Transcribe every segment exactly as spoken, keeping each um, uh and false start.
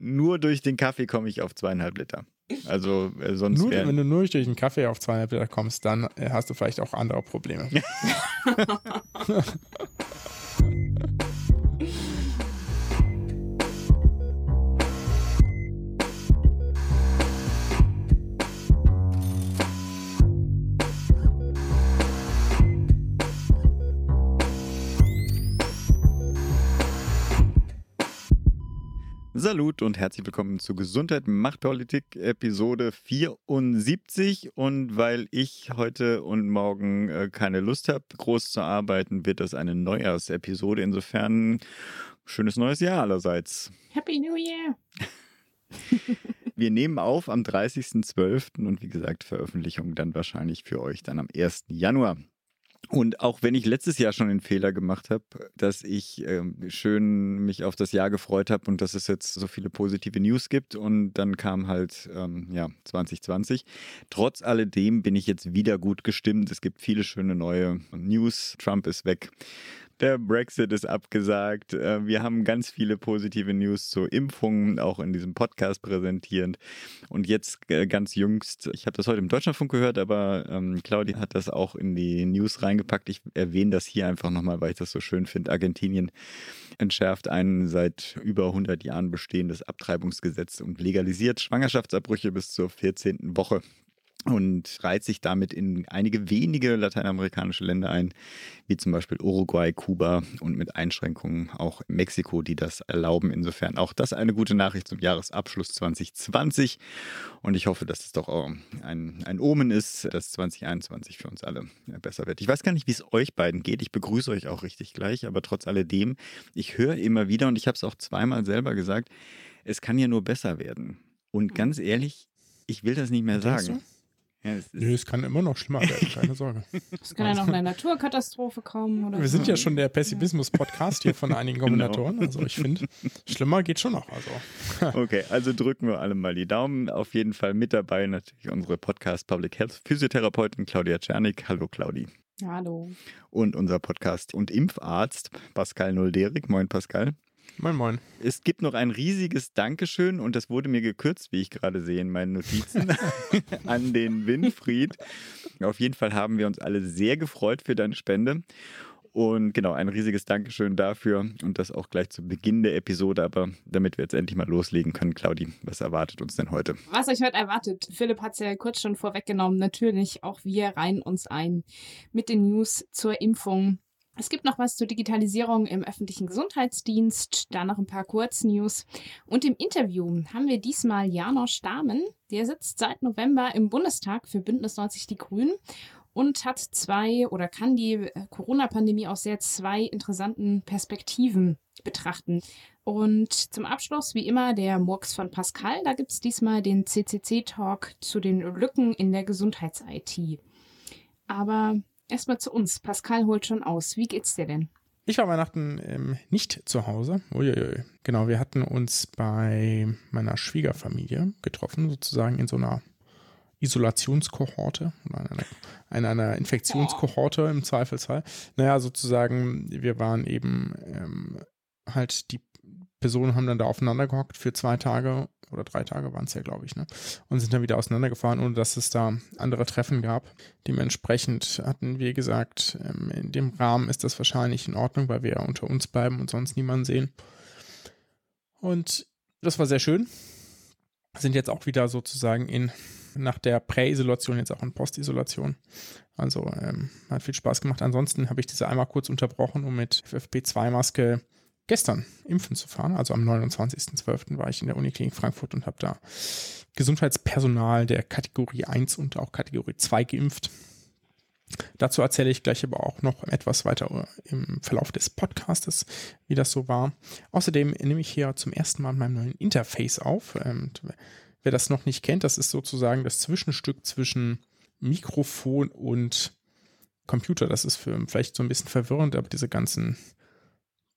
nur durch den Kaffee komme ich auf zweieinhalb Liter. Also äh, sonst nur, wenn du nur durch den Kaffee auf zweieinhalb Liter kommst, dann äh, hast du vielleicht auch andere Probleme. Salut und herzlich willkommen zu Gesundheit macht Politik, Episode vierundsiebzig. Und weil ich heute und morgen äh, keine Lust habe, groß zu arbeiten, wird das eine Neujahrsepisode. Insofern schönes neues Jahr allerseits. Happy New Year! Wir nehmen auf am dreißigsten zwölften und wie gesagt, Veröffentlichung dann wahrscheinlich für euch dann am ersten Januar. Und auch wenn ich letztes Jahr schon den Fehler gemacht habe, dass ich äh, schön mich auf das Jahr gefreut habe und dass es jetzt so viele positive News gibt und dann kam halt ähm, ja zwanzig zwanzig. Trotz alledem bin ich jetzt wieder gut gestimmt. Es gibt viele schöne neue News. Trump ist weg. Der Brexit ist abgesagt. Wir haben ganz viele positive News zu Impfungen, auch in diesem Podcast präsentierend. Und jetzt ganz jüngst, ich habe das heute im Deutschlandfunk gehört, aber ähm, Claudia hat das auch in die News reingepackt. Ich erwähne das hier einfach nochmal, weil ich das so schön finde. Argentinien entschärft ein seit über hundert Jahren bestehendes Abtreibungsgesetz und legalisiert Schwangerschaftsabbrüche bis zur vierzehnten Woche. Und reiht sich damit in einige wenige lateinamerikanische Länder ein, wie zum Beispiel Uruguay, Kuba und mit Einschränkungen auch Mexiko, die das erlauben. Insofern auch das eine gute Nachricht zum Jahresabschluss zwanzig zwanzig. Und ich hoffe, dass es doch auch ein, ein Omen ist, dass zwanzig einundzwanzig für uns alle besser wird. Ich weiß gar nicht, wie es euch beiden geht. Ich begrüße euch auch richtig gleich, aber trotz alledem, ich höre immer wieder und ich habe es auch zweimal selber gesagt, es kann ja nur besser werden. Und ganz ehrlich, ich will das nicht mehr sagen. Ja, es Nö, es kann immer noch schlimmer werden, keine Sorge. Es kann ja noch eine Naturkatastrophe kommen. Oder wir so. Sind ja schon der Pessimismus-Podcast hier von einigen Kombinatoren. Genau. Also ich finde, schlimmer geht schon noch. Also. Okay, also drücken wir alle mal die Daumen. Auf jeden Fall mit dabei natürlich unsere Podcast-Public Health-Physiotherapeutin Claudia Czernik. Hallo Claudi. Hallo. Und unser Podcast- und Impfarzt Pascal Nolderik. Moin Pascal. Moin, moin. Es gibt noch ein riesiges Dankeschön und das wurde mir gekürzt, wie ich gerade sehe in meinen Notizen, an den Winfried. Auf jeden Fall haben wir uns alle sehr gefreut für deine Spende. Und genau, ein riesiges Dankeschön dafür und das auch gleich zu Beginn der Episode. Aber damit wir jetzt endlich mal loslegen können, Claudi, was erwartet uns denn heute? Was euch heute erwartet, Philipp hat es ja kurz schon vorweggenommen, natürlich auch wir reihen uns ein mit den News zur Impfung. Es gibt noch was zur Digitalisierung im öffentlichen Gesundheitsdienst, da noch ein paar Kurznews. Und im Interview haben wir diesmal Janosch Dahmen, der sitzt seit November im Bundestag für Bündnis neunzig Die Grünen und hat zwei oder kann die Corona-Pandemie aus sehr zwei interessanten Perspektiven betrachten. Und zum Abschluss, wie immer, der Murks von Pascal. Da gibt es diesmal den C C C-Talk zu den Lücken in der Gesundheits-I T. Aber... erstmal zu uns. Pascal holt schon aus. Wie geht's dir denn? Ich war Weihnachten ähm, nicht zu Hause. Uiuiui. Genau, wir hatten uns bei meiner Schwiegerfamilie getroffen, sozusagen in so einer Isolationskohorte, in einer Infektionskohorte im Zweifelsfall. Naja, sozusagen, wir waren eben ähm, halt, die Personen haben dann da aufeinander gehockt für zwei Tage oder drei Tage waren es ja, glaube ich, ne? Und sind dann wieder auseinandergefahren, ohne dass es da andere Treffen gab. Dementsprechend hatten wir gesagt, in dem Rahmen ist das wahrscheinlich in Ordnung, weil wir ja unter uns bleiben und sonst niemanden sehen. Und das war sehr schön. Sind jetzt auch wieder sozusagen in, nach der Präisolation jetzt auch in Postisolation. Also ähm, hat viel Spaß gemacht. Ansonsten habe ich diese einmal kurz unterbrochen, um mit F F P zwei Maske gestern impfen zu fahren, also am neunundzwanzigsten zwölften war ich in der Uniklinik Frankfurt und habe da Gesundheitspersonal der Kategorie eins und auch Kategorie zwei geimpft. Dazu erzähle ich gleich aber auch noch etwas weiter im Verlauf des Podcastes, wie das so war. Außerdem nehme ich hier zum ersten Mal in meinem neuen Interface auf. Und wer das noch nicht kennt, das ist sozusagen das Zwischenstück zwischen Mikrofon und Computer. Das ist für vielleicht so ein bisschen verwirrend, aber diese ganzen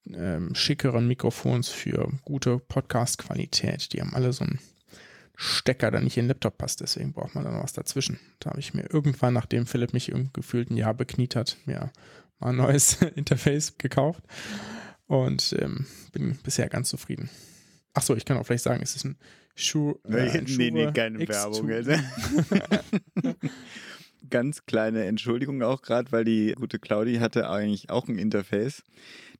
Ähm, schickeren Mikrofons für gute Podcast-Qualität. Die haben alle so einen Stecker, der nicht in den Laptop passt, deswegen braucht man dann was dazwischen. Da habe ich mir irgendwann, nachdem Philipp mich im gefühlten Jahr bekniet hat, mir mal ein neues Interface gekauft und ähm, bin bisher ganz zufrieden. Achso, ich kann auch vielleicht sagen, es ist ein Shure äh, nee, nee, keine X zwei. Werbung, Alter. Ganz kleine Entschuldigung auch gerade, weil die gute Claudi hatte eigentlich auch ein Interface.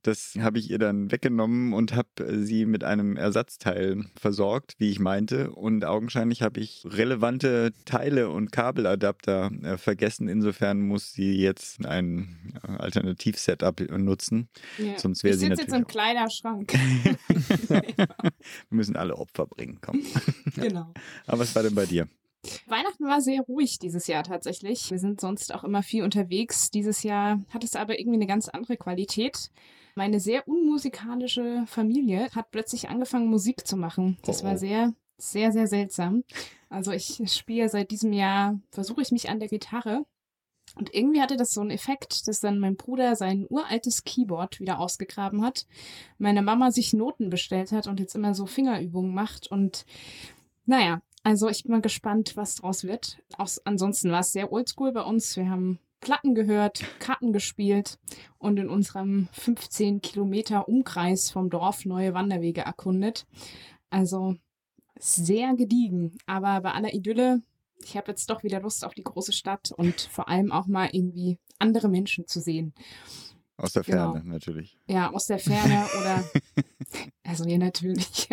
Das habe ich ihr dann weggenommen und habe sie mit einem Ersatzteil versorgt, wie ich meinte. Und augenscheinlich habe ich relevante Teile und Kabeladapter äh, vergessen. Insofern muss sie jetzt ein Alternativ-Setup nutzen. Ja. Sonst wäre sie natürlich... Ich sitze jetzt im Kleiderschrank. Wir müssen alle Opfer bringen, komm. Genau. Aber was war denn bei dir? Weihnachten war sehr ruhig dieses Jahr tatsächlich. Wir sind sonst auch immer viel unterwegs. Dieses Jahr hat es aber irgendwie eine ganz andere Qualität. Meine sehr unmusikalische Familie hat plötzlich angefangen, Musik zu machen. Das war sehr, sehr, sehr seltsam. Also ich spiele seit diesem Jahr, versuche ich mich an der Gitarre. Und irgendwie hatte das so einen Effekt, dass dann mein Bruder sein uraltes Keyboard wieder ausgegraben hat, meine Mama sich Noten bestellt hat und jetzt immer so Fingerübungen macht und naja. Also ich bin mal gespannt, was draus wird. Auch ansonsten war es sehr oldschool bei uns. Wir haben Platten gehört, Karten gespielt und in unserem fünfzehn Kilometer Umkreis vom Dorf neue Wanderwege erkundet. Also sehr gediegen, aber bei aller Idylle, ich habe jetzt doch wieder Lust auf die große Stadt und vor allem auch mal irgendwie andere Menschen zu sehen. Aus der Ferne, genau. Natürlich. Ja, aus der Ferne oder... Also ja, natürlich.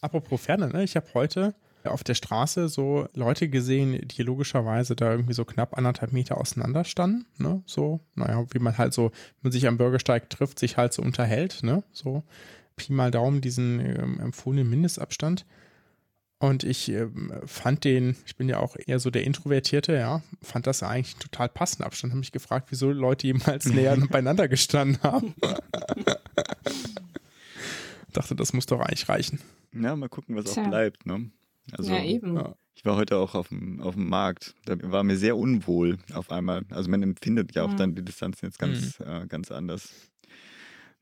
Apropos Ferne, ne? Ich habe heute... auf der Straße so Leute gesehen, die logischerweise da irgendwie so knapp anderthalb Meter auseinander standen, ne, so, naja, wie man halt so, wenn man sich am Bürgersteig trifft, sich halt so unterhält, ne, so Pi mal Daumen, diesen ähm, empfohlenen Mindestabstand. Und ich ähm, fand den, ich bin ja auch eher so der Introvertierte, ja, fand das eigentlich einen total passenden Abstand. Habe mich gefragt, wieso Leute jemals näher beieinander gestanden haben. Dachte, das muss doch eigentlich reichen. Ja, mal gucken, was auch bleibt, ne. Also, ja, eben. Ja, ich war heute auch auf dem, auf dem Markt. Da war mir sehr unwohl auf einmal. Also man empfindet ja auch ja. dann die Distanzen jetzt ganz, mhm. äh, ganz anders.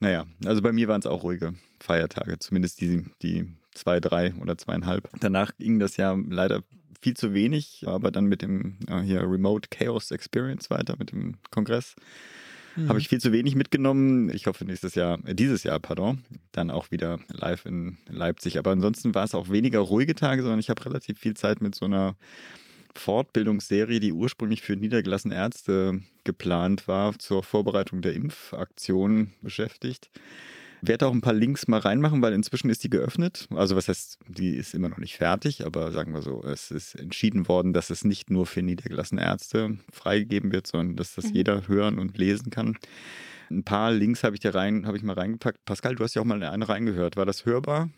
Naja, also bei mir waren es auch ruhige Feiertage. Zumindest die, die zwei, drei oder zweieinhalb. Danach ging das ja leider viel zu wenig. Aber dann mit dem äh, hier Remote Chaos Experience weiter, mit dem Kongress. Mhm. Habe ich viel zu wenig mitgenommen. Ich hoffe nächstes Jahr, äh, dieses Jahr, pardon, dann auch wieder live in Leipzig. Aber ansonsten war es auch weniger ruhige Tage, sondern ich habe relativ viel Zeit mit so einer Fortbildungsserie, die ursprünglich für niedergelassene Ärzte geplant war, zur Vorbereitung der Impfaktion beschäftigt. Ich werde auch ein paar Links mal reinmachen, weil inzwischen ist die geöffnet. Also was heißt, die ist immer noch nicht fertig, aber sagen wir so, es ist entschieden worden, dass es nicht nur für niedergelassene Ärzte freigegeben wird, sondern dass das jeder hören und lesen kann. Ein paar Links habe ich da rein, habe ich mal reingepackt. Pascal, du hast ja auch mal eine reingehört. War das hörbar?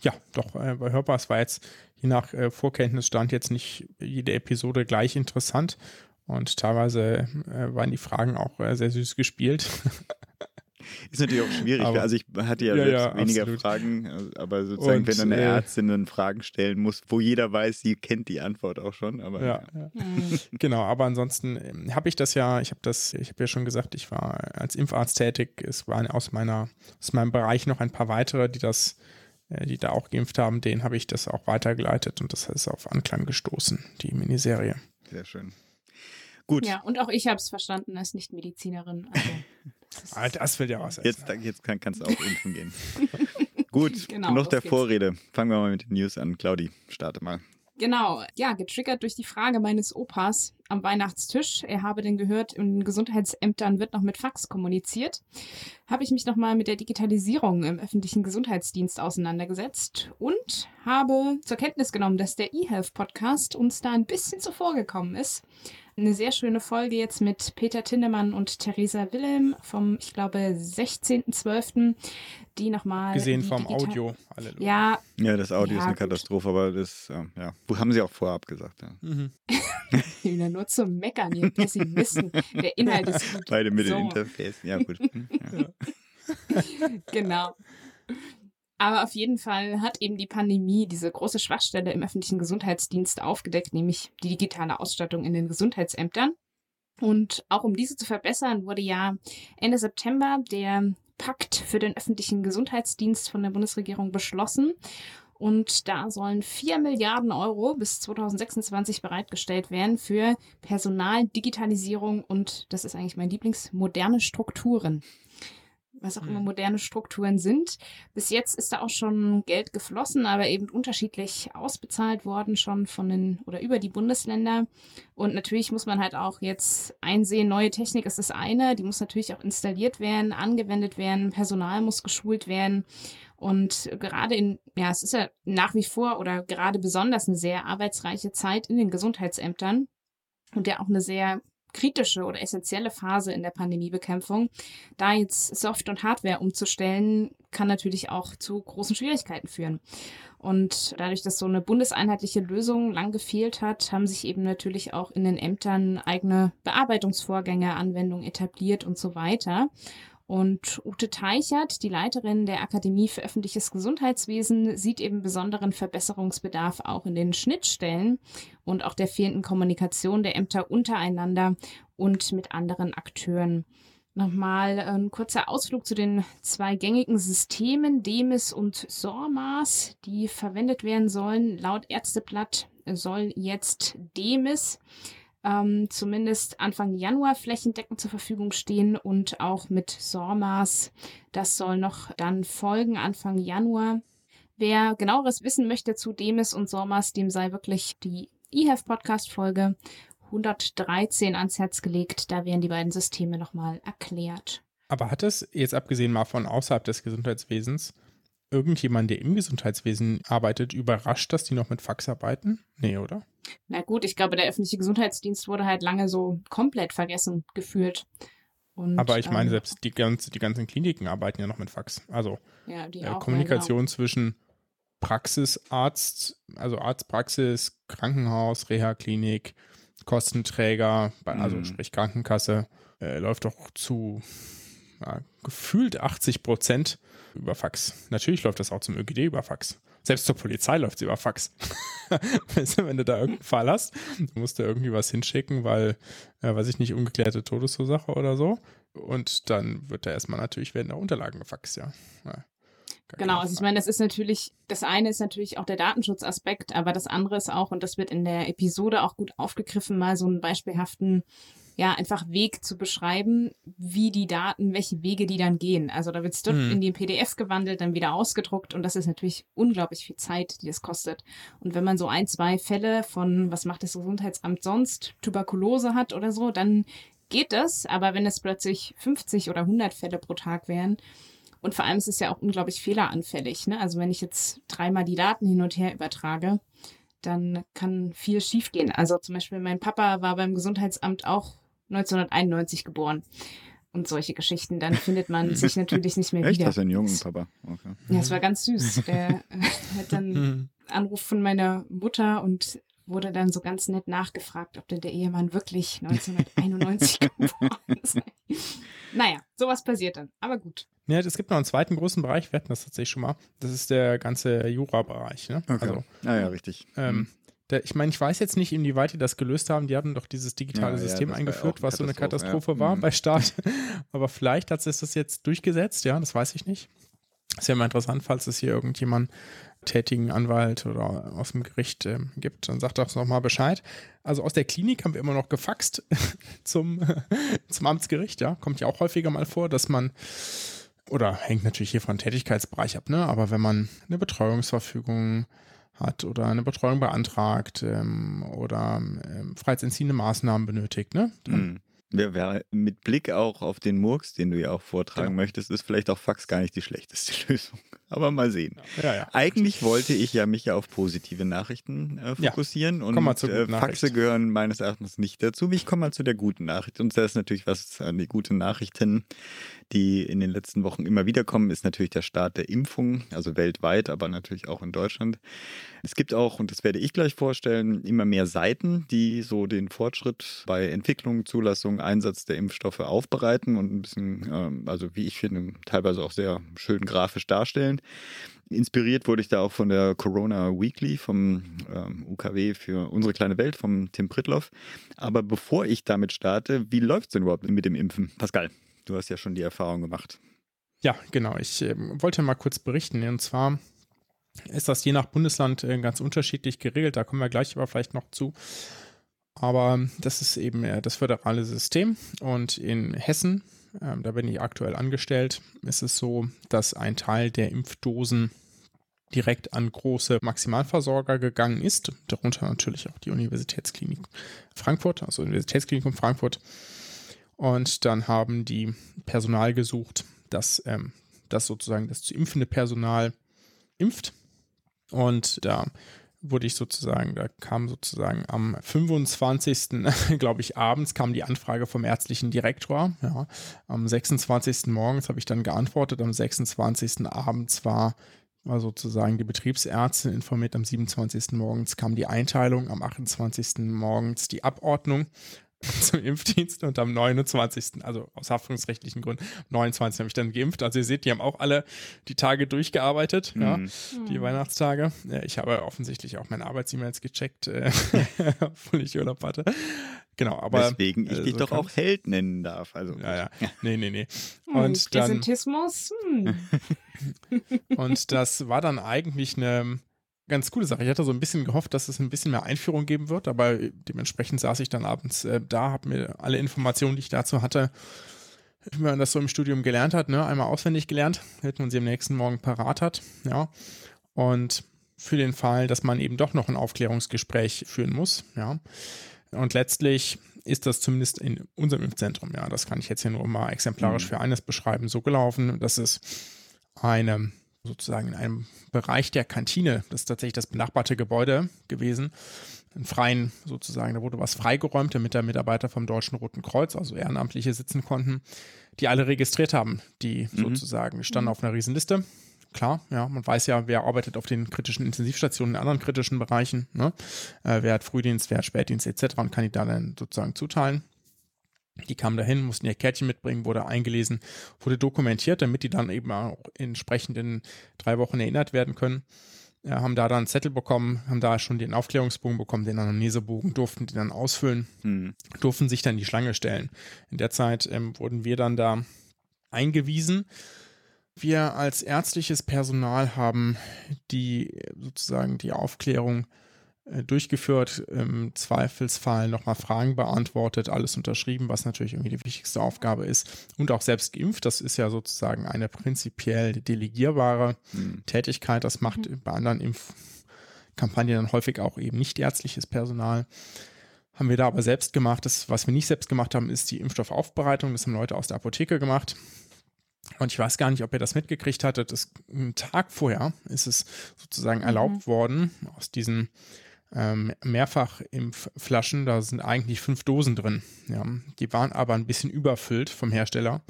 Ja, doch, äh, hörbar. Es war jetzt, je nach äh, Vorkenntnisstand, jetzt nicht jede Episode gleich interessant. Und teilweise äh, waren die Fragen auch äh, sehr süß gespielt. Ist natürlich auch schwierig, aber, also ich hatte ja, ja selbst ja, weniger absolut. Fragen, aber sozusagen, und, wenn dann eine äh, Ärztin dann Fragen stellen muss, wo jeder weiß, sie kennt die Antwort auch schon. Aber ja, ja. Ja. Genau, aber ansonsten habe ich das ja, ich habe das, ich habe ja schon gesagt, ich war als Impfarzt tätig, es waren aus meiner, aus meinem Bereich noch ein paar weitere, die das, die da auch geimpft haben, denen habe ich das auch weitergeleitet und das ist auf Anklang gestoßen, die Miniserie. Sehr schön. Gut. Ja, und auch ich habe es verstanden als Nicht-Medizinerin. Also das, ah, das will ja was sein. Jetzt, jetzt kann, kannst du auch impfen gehen. Gut, genau, genug der geht's. Vorrede. Fangen wir mal mit den News an. Claudi, starte mal. Genau, ja, getriggert durch die Frage meines Opas am Weihnachtstisch. Er habe denn gehört, in Gesundheitsämtern wird noch mit Fax kommuniziert. Habe ich mich nochmal mit der Digitalisierung im öffentlichen Gesundheitsdienst auseinandergesetzt und habe zur Kenntnis genommen, dass der eHealth-Podcast uns da ein bisschen zuvorgekommen ist. Eine sehr schöne Folge jetzt mit Peter Tindemann und Theresa Wilhelm vom, ich glaube, sechzehnten zwölften Die nochmal... Gesehen vom Digital- Audio. Halleluja. Ja, ja, das Audio ja, ist eine gut. Katastrophe, aber das ähm, ja, haben sie auch vorab gesagt. Ja. Mhm. Nur zum Meckern, ihr Pessimisten. Der Inhalt ist gut. Beide mit so. Den Interfaces, ja gut. Ja. Genau. Aber auf jeden Fall hat eben die Pandemie diese große Schwachstelle im öffentlichen Gesundheitsdienst aufgedeckt, nämlich die digitale Ausstattung in den Gesundheitsämtern. Und auch um diese zu verbessern, wurde ja Ende September der Pakt für den öffentlichen Gesundheitsdienst von der Bundesregierung beschlossen. Und da sollen vier Milliarden Euro bis zweitausendsechsundzwanzig bereitgestellt werden für Personal, Digitalisierung und, das ist eigentlich mein Lieblings, moderne Strukturen. was auch immer moderne Strukturen sind. Bis jetzt ist da auch schon Geld geflossen, aber eben unterschiedlich ausbezahlt worden, schon von den oder über die Bundesländer. Und natürlich muss man halt auch jetzt einsehen, neue Technik ist das eine, die muss natürlich auch installiert werden, angewendet werden, Personal muss geschult werden. Und gerade in, ja, es ist ja nach wie vor oder gerade besonders eine sehr arbeitsreiche Zeit in den Gesundheitsämtern und ja auch eine sehr kritische oder essentielle Phase in der Pandemiebekämpfung. Da jetzt Soft- und Hardware umzustellen, kann natürlich auch zu großen Schwierigkeiten führen. Und dadurch, dass so eine bundeseinheitliche Lösung lang gefehlt hat, haben sich eben natürlich auch in den Ämtern eigene Bearbeitungsvorgänge, Anwendungen etabliert und so weiter. Und Ute Teichert, die Leiterin der Akademie für öffentliches Gesundheitswesen, sieht eben besonderen Verbesserungsbedarf auch in den Schnittstellen und auch der fehlenden Kommunikation der Ämter untereinander und mit anderen Akteuren. Nochmal ein kurzer Ausflug zu den zwei gängigen Systemen, D E M I S und SORMAS, die verwendet werden sollen. Laut Ärzteblatt soll jetzt D E M I S Ähm, zumindest Anfang Januar flächendeckend zur Verfügung stehen und auch mit SORMAS. Das soll noch dann folgen Anfang Januar. Wer genaueres wissen möchte zu D E M I S und SORMAS, dem sei wirklich die eHealth-Podcast-Folge hundertdreizehn ans Herz gelegt. Da werden die beiden Systeme nochmal erklärt. Aber hat es, jetzt abgesehen mal von außerhalb des Gesundheitswesens, irgendjemand, der im Gesundheitswesen arbeitet, überrascht, dass die noch mit Fax arbeiten? Nee, oder? Na gut, ich glaube, der öffentliche Gesundheitsdienst wurde halt lange so komplett vergessen geführt. Und, aber ich meine, ähm, selbst die, ganze, die ganzen Kliniken arbeiten ja noch mit Fax. Also ja, die äh, auch, Kommunikation ja, genau. Zwischen Praxis, Arzt, also Arztpraxis, Krankenhaus, Reha-Klinik, Kostenträger, also mhm. sprich Krankenkasse, äh, läuft doch zu ja, gefühlt achtzig Prozent über Fax. Natürlich läuft das auch zum ÖGD über Fax. Selbst zur Polizei läuft es über Fax. Wenn du da irgendeinen Fall hast, du musst da irgendwie was hinschicken, weil, äh, weiß ich nicht, ungeklärte Todesursache oder so. Und dann wird da erstmal natürlich, werden da Unterlagen gefaxt, ja. ja. Genau, also ich meine, das ist natürlich, das eine ist natürlich auch der Datenschutzaspekt, aber das andere ist auch, und das wird in der Episode auch gut aufgegriffen, mal so einen beispielhaften, ja, einfach Weg zu beschreiben, wie die Daten, welche Wege die dann gehen. Also da wird es hm. in die P D F gewandelt, dann wieder ausgedruckt und das ist natürlich unglaublich viel Zeit, die das kostet. Und wenn man so ein, zwei Fälle von, was macht das Gesundheitsamt sonst, Tuberkulose hat oder so, dann geht das, aber wenn es plötzlich fünfzig oder hundert Fälle pro Tag wären, und vor allem ist es ja auch unglaublich fehleranfällig, ne? Also wenn ich jetzt dreimal die Daten hin und her übertrage, dann kann viel schief gehen. Also zum Beispiel mein Papa war beim Gesundheitsamt auch neunzehnhunderteinundneunzig geboren und solche Geschichten, dann findet man sich natürlich nicht mehr wieder. Echt, das ist ein junger Papa. Okay. Ja, es war ganz süß. Der hat dann einen Anruf von meiner Mutter und wurde dann so ganz nett nachgefragt, ob denn der Ehemann wirklich neunzehnhunderteinundneunzig geboren ist. Naja, sowas passiert dann, aber gut. Ja, es gibt noch einen zweiten großen Bereich, wir hatten das tatsächlich schon mal, das ist der ganze Jura-Bereich. Ne? Okay. Also, ah ja, richtig. Ähm, der, ich meine, ich weiß jetzt nicht, inwieweit die das gelöst haben, die haben doch dieses digitale ja, System ja, eingeführt, was so eine Katastrophe ja. war mhm. bei Staat, aber vielleicht hat es das jetzt durchgesetzt, ja, das weiß ich nicht. Das wäre mal interessant, falls es hier irgendjemand tätigen Anwalt oder aus dem Gericht äh, gibt, dann sagt doch nochmal Bescheid. Also aus der Klinik haben wir immer noch gefaxt zum, zum Amtsgericht, ja, kommt ja auch häufiger mal vor, dass man, oder hängt natürlich hier von Tätigkeitsbereich ab, ne? Aber wenn man eine Betreuungsverfügung hat oder eine Betreuung beantragt ähm, oder ähm, freiheitsentziehende Maßnahmen benötigt, ne? Dann, ja, mit Blick auch auf den Murks, den du ja auch vortragen genau. möchtest, ist vielleicht auch Fax gar nicht die schlechteste Lösung. Aber mal sehen. Ja, ja. Eigentlich wollte ich ja mich ja auf positive Nachrichten äh, fokussieren ja. und äh, Faxe gehören meines Erachtens nicht dazu. Ich komme mal zu der guten Nachricht. Und das ist natürlich was, die guten Nachrichten, die in den letzten Wochen immer wieder kommen, ist natürlich der Start der Impfung, also weltweit, aber natürlich auch in Deutschland. Es gibt auch, und das werde ich gleich vorstellen, immer mehr Seiten, die so den Fortschritt bei Entwicklung, Zulassung, Einsatz der Impfstoffe aufbereiten und ein bisschen, ähm, also wie ich finde, teilweise auch sehr schön grafisch darstellen. Inspiriert wurde ich da auch von der Corona Weekly, vom ähm, U K W für unsere kleine Welt, vom Tim Prittloff. Aber bevor ich damit starte, wie läuft es denn überhaupt mit dem Impfen? Pascal, du hast ja schon die Erfahrung gemacht. Ja, genau. Ich äh, wollte mal kurz berichten. Und zwar ist das je nach Bundesland äh, ganz unterschiedlich geregelt. Da kommen wir gleich aber vielleicht noch zu. Aber das ist eben das föderale System und in Hessen ähm, da bin ich aktuell angestellt, ist es so, dass ein Teil der Impfdosen direkt an große Maximalversorger gegangen ist, darunter natürlich auch die Universitätsklinik Frankfurt, also Universitätsklinikum Frankfurt. Und dann haben die Personal gesucht, das ähm, das sozusagen das zu impfende Personal impft. Und da wurde ich sozusagen, da kam sozusagen am fünfundzwanzigsten glaube ich, abends kam die Anfrage vom ärztlichen Direktor. Ja, am sechsundzwanzigsten morgens habe ich dann geantwortet, am sechsundzwanzigsten abends war war sozusagen die Betriebsärztin informiert, am siebenundzwanzigsten morgens kam die Einteilung, am achtundzwanzigsten morgens die Abordnung zum Impfdienst und am neunundzwanzigsten also aus haftungsrechtlichen Gründen, am neunundzwanzigsten habe ich dann geimpft. Also ihr seht, die haben auch alle die Tage durchgearbeitet, mhm. ja, die mhm. Weihnachtstage. Ich habe offensichtlich auch meine Arbeits-E-Mails gecheckt, äh, obwohl ich Urlaub hatte. Genau, aber deswegen ich äh, dich so doch auch Held nennen darf. Also ja, ja. Nee, nee, nee. Und Präsentismus. Dann, und das war dann eigentlich eine ganz coole Sache. Ich hatte so ein bisschen gehofft, dass es ein bisschen mehr Einführung geben wird, aber dementsprechend saß ich dann abends äh, da, habe mir alle Informationen, die ich dazu hatte, wie man das so im Studium gelernt hat, ne, einmal auswendig gelernt, damit man sie am nächsten Morgen parat hat. Ja, und für den Fall, dass man eben doch noch ein Aufklärungsgespräch führen muss, ja. Und letztlich ist das zumindest in unserem Impfzentrum, ja, das kann ich jetzt hier nur mal exemplarisch für eines beschreiben, so gelaufen, dass es eine, sozusagen in einem Bereich der Kantine, das ist tatsächlich das benachbarte Gebäude gewesen, einen freien, sozusagen, da wurde was freigeräumt, damit da Mitarbeiter vom Deutschen Roten Kreuz, also Ehrenamtliche, sitzen konnten, die alle registriert haben, die mhm. sozusagen standen auf einer Riesenliste. Klar, ja, man weiß ja, wer arbeitet auf den kritischen Intensivstationen in anderen kritischen Bereichen, ne? Äh, wer hat Frühdienst, wer hat Spätdienst et cetera und kann die dann sozusagen zuteilen. Die kamen dahin, mussten ihr Kärtchen mitbringen, wurde eingelesen, wurde dokumentiert, damit die dann eben auch entsprechend in drei Wochen erinnert werden können. Äh, haben da dann einen Zettel bekommen, haben da schon den Aufklärungsbogen bekommen, den Anamnesebogen, durften die dann ausfüllen, hm. durften sich dann die Schlange stellen. In der Zeit ähm, wurden wir dann da eingewiesen. Wir als ärztliches Personal haben die sozusagen die Aufklärung äh, durchgeführt, im Zweifelsfall nochmal Fragen beantwortet, alles unterschrieben, was natürlich irgendwie die wichtigste Aufgabe ist, und auch selbst geimpft. Das ist ja sozusagen eine prinzipiell delegierbare mhm. Tätigkeit. Das macht mhm. bei anderen Impfkampagnen dann häufig auch eben nicht ärztliches Personal. Haben wir da aber selbst gemacht. Das, was wir nicht selbst gemacht haben, ist die Impfstoffaufbereitung. Das haben Leute aus der Apotheke gemacht. Und ich weiß gar nicht, ob ihr das mitgekriegt hattet, das, einen Tag vorher ist es sozusagen erlaubt mhm. worden, aus diesen ähm, Mehrfachimpfflaschen, da sind eigentlich fünf Dosen drin. Ja. Die waren aber ein bisschen überfüllt vom Hersteller,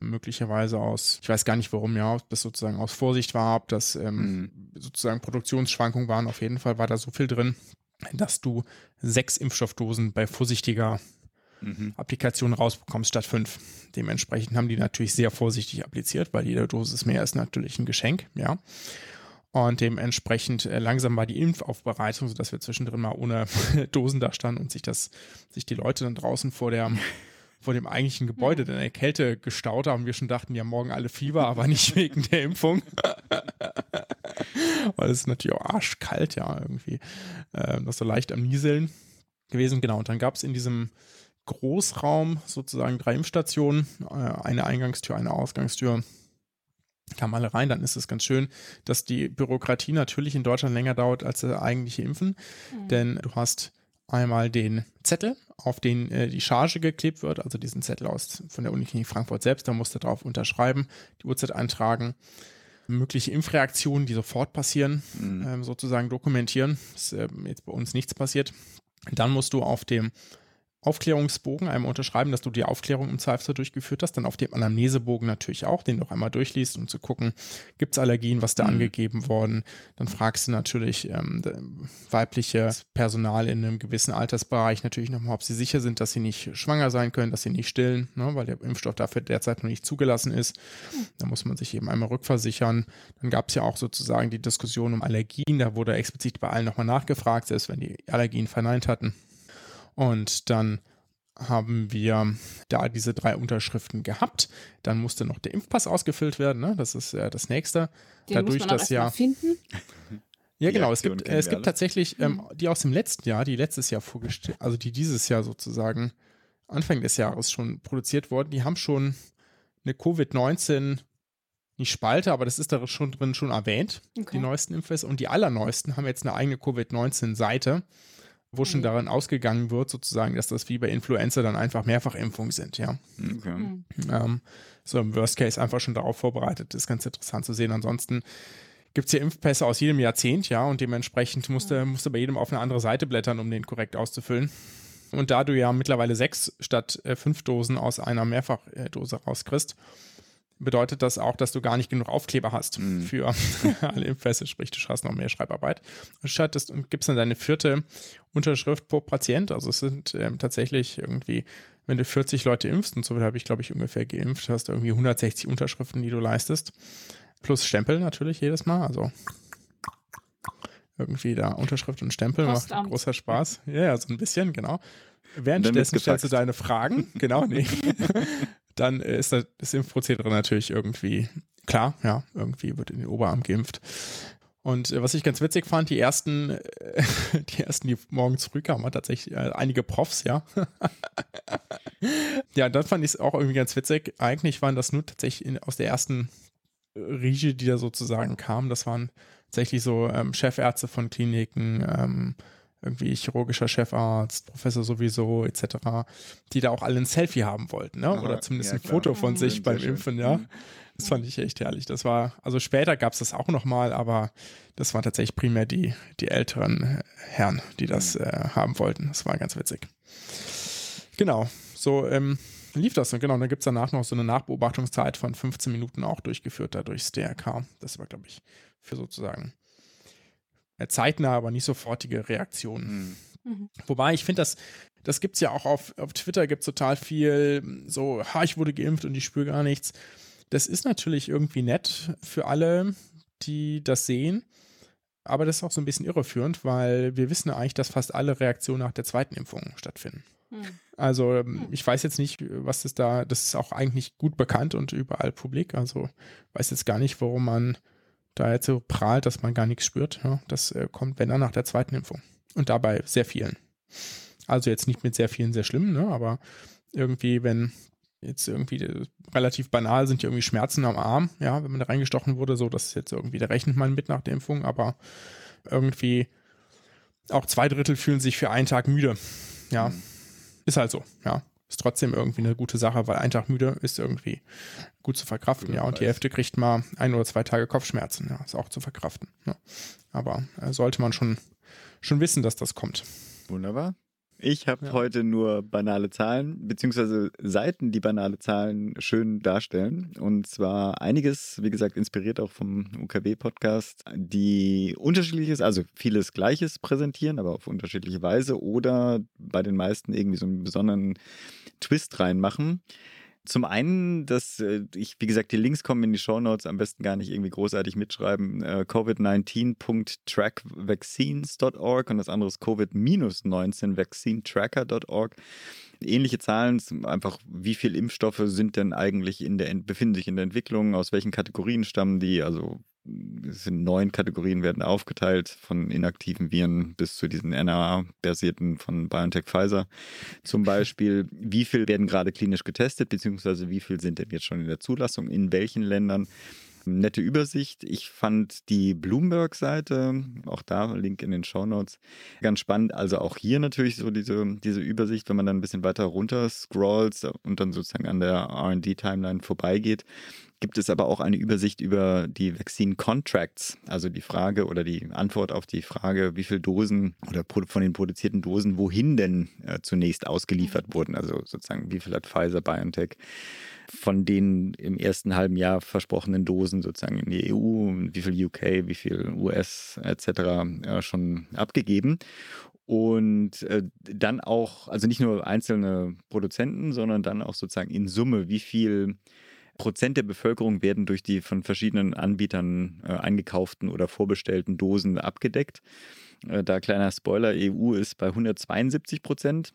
möglicherweise aus, ich weiß gar nicht warum, ja, ob das sozusagen aus Vorsicht war, ob das ähm, mhm. sozusagen Produktionsschwankungen waren, auf jeden Fall war da so viel drin, dass du sechs Impfstoffdosen bei vorsichtiger Mhm. Applikationen rausbekommst statt fünf. Dementsprechend haben die natürlich sehr vorsichtig appliziert, weil jede Dosis mehr ist natürlich ein Geschenk, ja. Und dementsprechend äh, langsam war die Impfaufbereitung, sodass wir zwischendrin mal ohne Dosen da standen und sich das, sich die Leute dann draußen vor der vor dem eigentlichen Gebäude in der Kälte gestaut haben. Wir schon dachten, ja, morgen alle Fieber, aber nicht wegen der Impfung. Weil es ist natürlich auch arschkalt, ja, irgendwie. Äh, noch so leicht am Nieseln gewesen, genau. Und dann gab es in diesem Großraum, sozusagen drei Impfstationen, eine Eingangstür, eine Ausgangstür, kamen alle rein. Dann ist es ganz schön, dass die Bürokratie natürlich in Deutschland länger dauert als das eigentliche Impfen, mhm. denn du hast einmal den Zettel, auf den äh, die Charge geklebt wird, also diesen Zettel aus von der Uniklinik Frankfurt selbst, da musst du drauf unterschreiben, die Uhrzeit eintragen, mögliche Impfreaktionen, die sofort passieren, mhm. ähm, sozusagen dokumentieren, ist äh, jetzt bei uns nichts passiert. Dann musst du auf dem Aufklärungsbogen einmal unterschreiben, dass du die Aufklärung im Zweifelsfall durchgeführt hast, dann auf dem Anamnesebogen natürlich auch, den du auch einmal durchliest, um zu gucken, gibt es Allergien, was da mhm. angegeben worden, dann fragst du natürlich ähm, weibliches Personal in einem gewissen Altersbereich natürlich nochmal, ob sie sicher sind, dass sie nicht schwanger sein können, dass sie nicht stillen, ne, weil der Impfstoff dafür derzeit noch nicht zugelassen ist, mhm. da muss man sich eben einmal rückversichern, dann gab es ja auch sozusagen die Diskussion um Allergien, da wurde explizit bei allen nochmal nachgefragt, selbst wenn die Allergien verneint hatten. Und dann haben wir da diese drei Unterschriften gehabt. Dann musste noch der Impfpass ausgefüllt werden, ne? Das ist äh, das Nächste. Den Dadurch, muss man dass ja finden. Ja, genau. Es gibt, es gibt tatsächlich ähm, die aus dem letzten Jahr, die letztes Jahr vorgestellt, also die dieses Jahr sozusagen Anfang des Jahres schon produziert wurden. Die haben schon eine Covid neunzehn, nicht Spalte, aber das ist da schon drin schon erwähnt, okay. Die neuesten Infos. Und die allerneuesten haben jetzt eine eigene Covid neunzehn Seite, wo okay. schon darin ausgegangen wird, sozusagen, dass das wie bei Influenza dann einfach Mehrfachimpfungen sind, ja. Okay. Mhm. Ähm, so im Worst Case einfach schon darauf vorbereitet. Das ist ganz interessant zu sehen. Ansonsten gibt es ja Impfpässe aus jedem Jahrzehnt, ja, und dementsprechend musst du, musst du bei jedem auf eine andere Seite blättern, um den korrekt auszufüllen. Und da du ja mittlerweile sechs statt äh, fünf Dosen aus einer Mehrfachdose rauskriegst, bedeutet das auch, dass du gar nicht genug Aufkleber hast mhm. für alle Impfpässe, sprich, du hast noch mehr Schreibarbeit. Und stattest und gibst dann deine vierte Unterschrift pro Patient. Also es sind ähm, tatsächlich irgendwie, wenn du vierzig Leute impfst, und so habe ich, glaube ich, ungefähr geimpft, hast du irgendwie hundertsechzig Unterschriften, die du leistest. Plus Stempel natürlich jedes Mal, also irgendwie da Unterschrift und Stempel Postamt. Macht großer Spaß. Ja, ja, so ein bisschen, genau. Währenddessen stellst du deine Fragen, genau, nee. Dann ist das Impfprozedere natürlich irgendwie klar, ja, irgendwie wird in den Oberarm geimpft. Und was ich ganz witzig fand, die ersten, die ersten, die morgens früh kamen, tatsächlich einige Profs, ja. Ja, dann fand ich es auch irgendwie ganz witzig. Eigentlich waren das nur tatsächlich in, aus der ersten Riege, die da sozusagen kamen, das waren tatsächlich so ähm, Chefärzte von Kliniken, ähm, irgendwie chirurgischer Chefarzt, Professor sowieso, et cetera, die da auch alle ein Selfie haben wollten, ne? Aha, oder zumindest ja, ein klar. Foto von mhm. sich beim Impfen, ja. Mhm. Das fand ich echt herrlich. Das war, also später gab es das auch nochmal, aber das waren tatsächlich primär die, die älteren Herren, die das mhm. äh, haben wollten. Das war ganz witzig. Genau, so ähm, lief das. Und genau, dann gibt es danach noch so eine Nachbeobachtungszeit von fünfzehn Minuten auch durchgeführt, da durchs D R K. Das war, glaube ich, für sozusagen zeitnah, aber nicht sofortige Reaktionen. Mhm. Wobei, ich finde, das, das gibt es ja auch auf, auf Twitter, gibt es total viel so, ha, ich wurde geimpft und ich spüre gar nichts. Das ist natürlich irgendwie nett für alle, die das sehen. Aber das ist auch so ein bisschen irreführend, weil wir wissen eigentlich, dass fast alle Reaktionen nach der zweiten Impfung stattfinden. Also ich weiß jetzt nicht, was das da, das ist auch eigentlich gut bekannt und überall publik, also weiß jetzt gar nicht, warum man da jetzt so prahlt, dass man gar nichts spürt. Ja, das äh, kommt, wenn dann, nach der zweiten Impfung. Und dabei sehr vielen. Also jetzt nicht mit sehr vielen sehr schlimm, ne, aber irgendwie, wenn jetzt irgendwie äh, relativ banal sind, die irgendwie Schmerzen am Arm, ja, wenn man da reingestochen wurde, so, das ist jetzt irgendwie, da rechnet man mit nach der Impfung, aber irgendwie auch zwei Drittel fühlen sich für einen Tag müde. Ja, mhm. Ist halt so, ja. Ist trotzdem irgendwie eine gute Sache, weil ein Tag müde ist irgendwie gut zu verkraften, ja. Und die Hälfte kriegt mal ein oder zwei Tage Kopfschmerzen, ja. Ist auch zu verkraften, ja. Aber äh, sollte man schon, schon wissen, dass das kommt. Wunderbar. Ich habe ja. heute nur banale Zahlen, beziehungsweise Seiten, die banale Zahlen schön darstellen. Und zwar einiges, wie gesagt, inspiriert auch vom U K W-Podcast, die unterschiedliches, also vieles Gleiches präsentieren, aber auf unterschiedliche Weise oder bei den meisten irgendwie so einen besonderen Twist reinmachen. Zum einen, dass ich, wie gesagt, die Links kommen in die Shownotes, am besten gar nicht irgendwie großartig mitschreiben, äh, covid neunzehn Punkt track vaccines Punkt org und das andere ist covid neunzehn Vaccine Tracker Punkt org. Ähnliche Zahlen, einfach wie viele Impfstoffe sind denn eigentlich in der, befinden sich in der Entwicklung, aus welchen Kategorien stammen die, also es sind neun Kategorien, werden aufgeteilt, von inaktiven Viren bis zu diesen R N A-basierten von BioNTech, Pfizer zum Beispiel. Wie viel werden gerade klinisch getestet, beziehungsweise wie viel sind denn jetzt schon in der Zulassung, in welchen Ländern? Nette Übersicht. Ich fand die Bloomberg-Seite, auch da, Link in den Shownotes, ganz spannend. Also auch hier natürlich so diese, diese Übersicht, wenn man dann ein bisschen weiter runter scrollt und dann sozusagen an der R and D-Timeline vorbeigeht, gibt es aber auch eine Übersicht über die Vaccine Contracts, also die Frage oder die Antwort auf die Frage, wie viele Dosen oder von den produzierten Dosen wohin denn äh, zunächst ausgeliefert wurden. Also sozusagen, wie viel hat Pfizer, BioNTech von den im ersten halben Jahr versprochenen Dosen sozusagen in die E U, wie viel U K, wie viel U S et cetera äh, schon abgegeben. Und äh, dann auch, also nicht nur einzelne Produzenten, sondern dann auch sozusagen in Summe, wie viel Prozent der Bevölkerung werden durch die von verschiedenen Anbietern äh, eingekauften oder vorbestellten Dosen abgedeckt. Äh, da kleiner Spoiler, E U ist bei hundertzweiundsiebzig Prozent.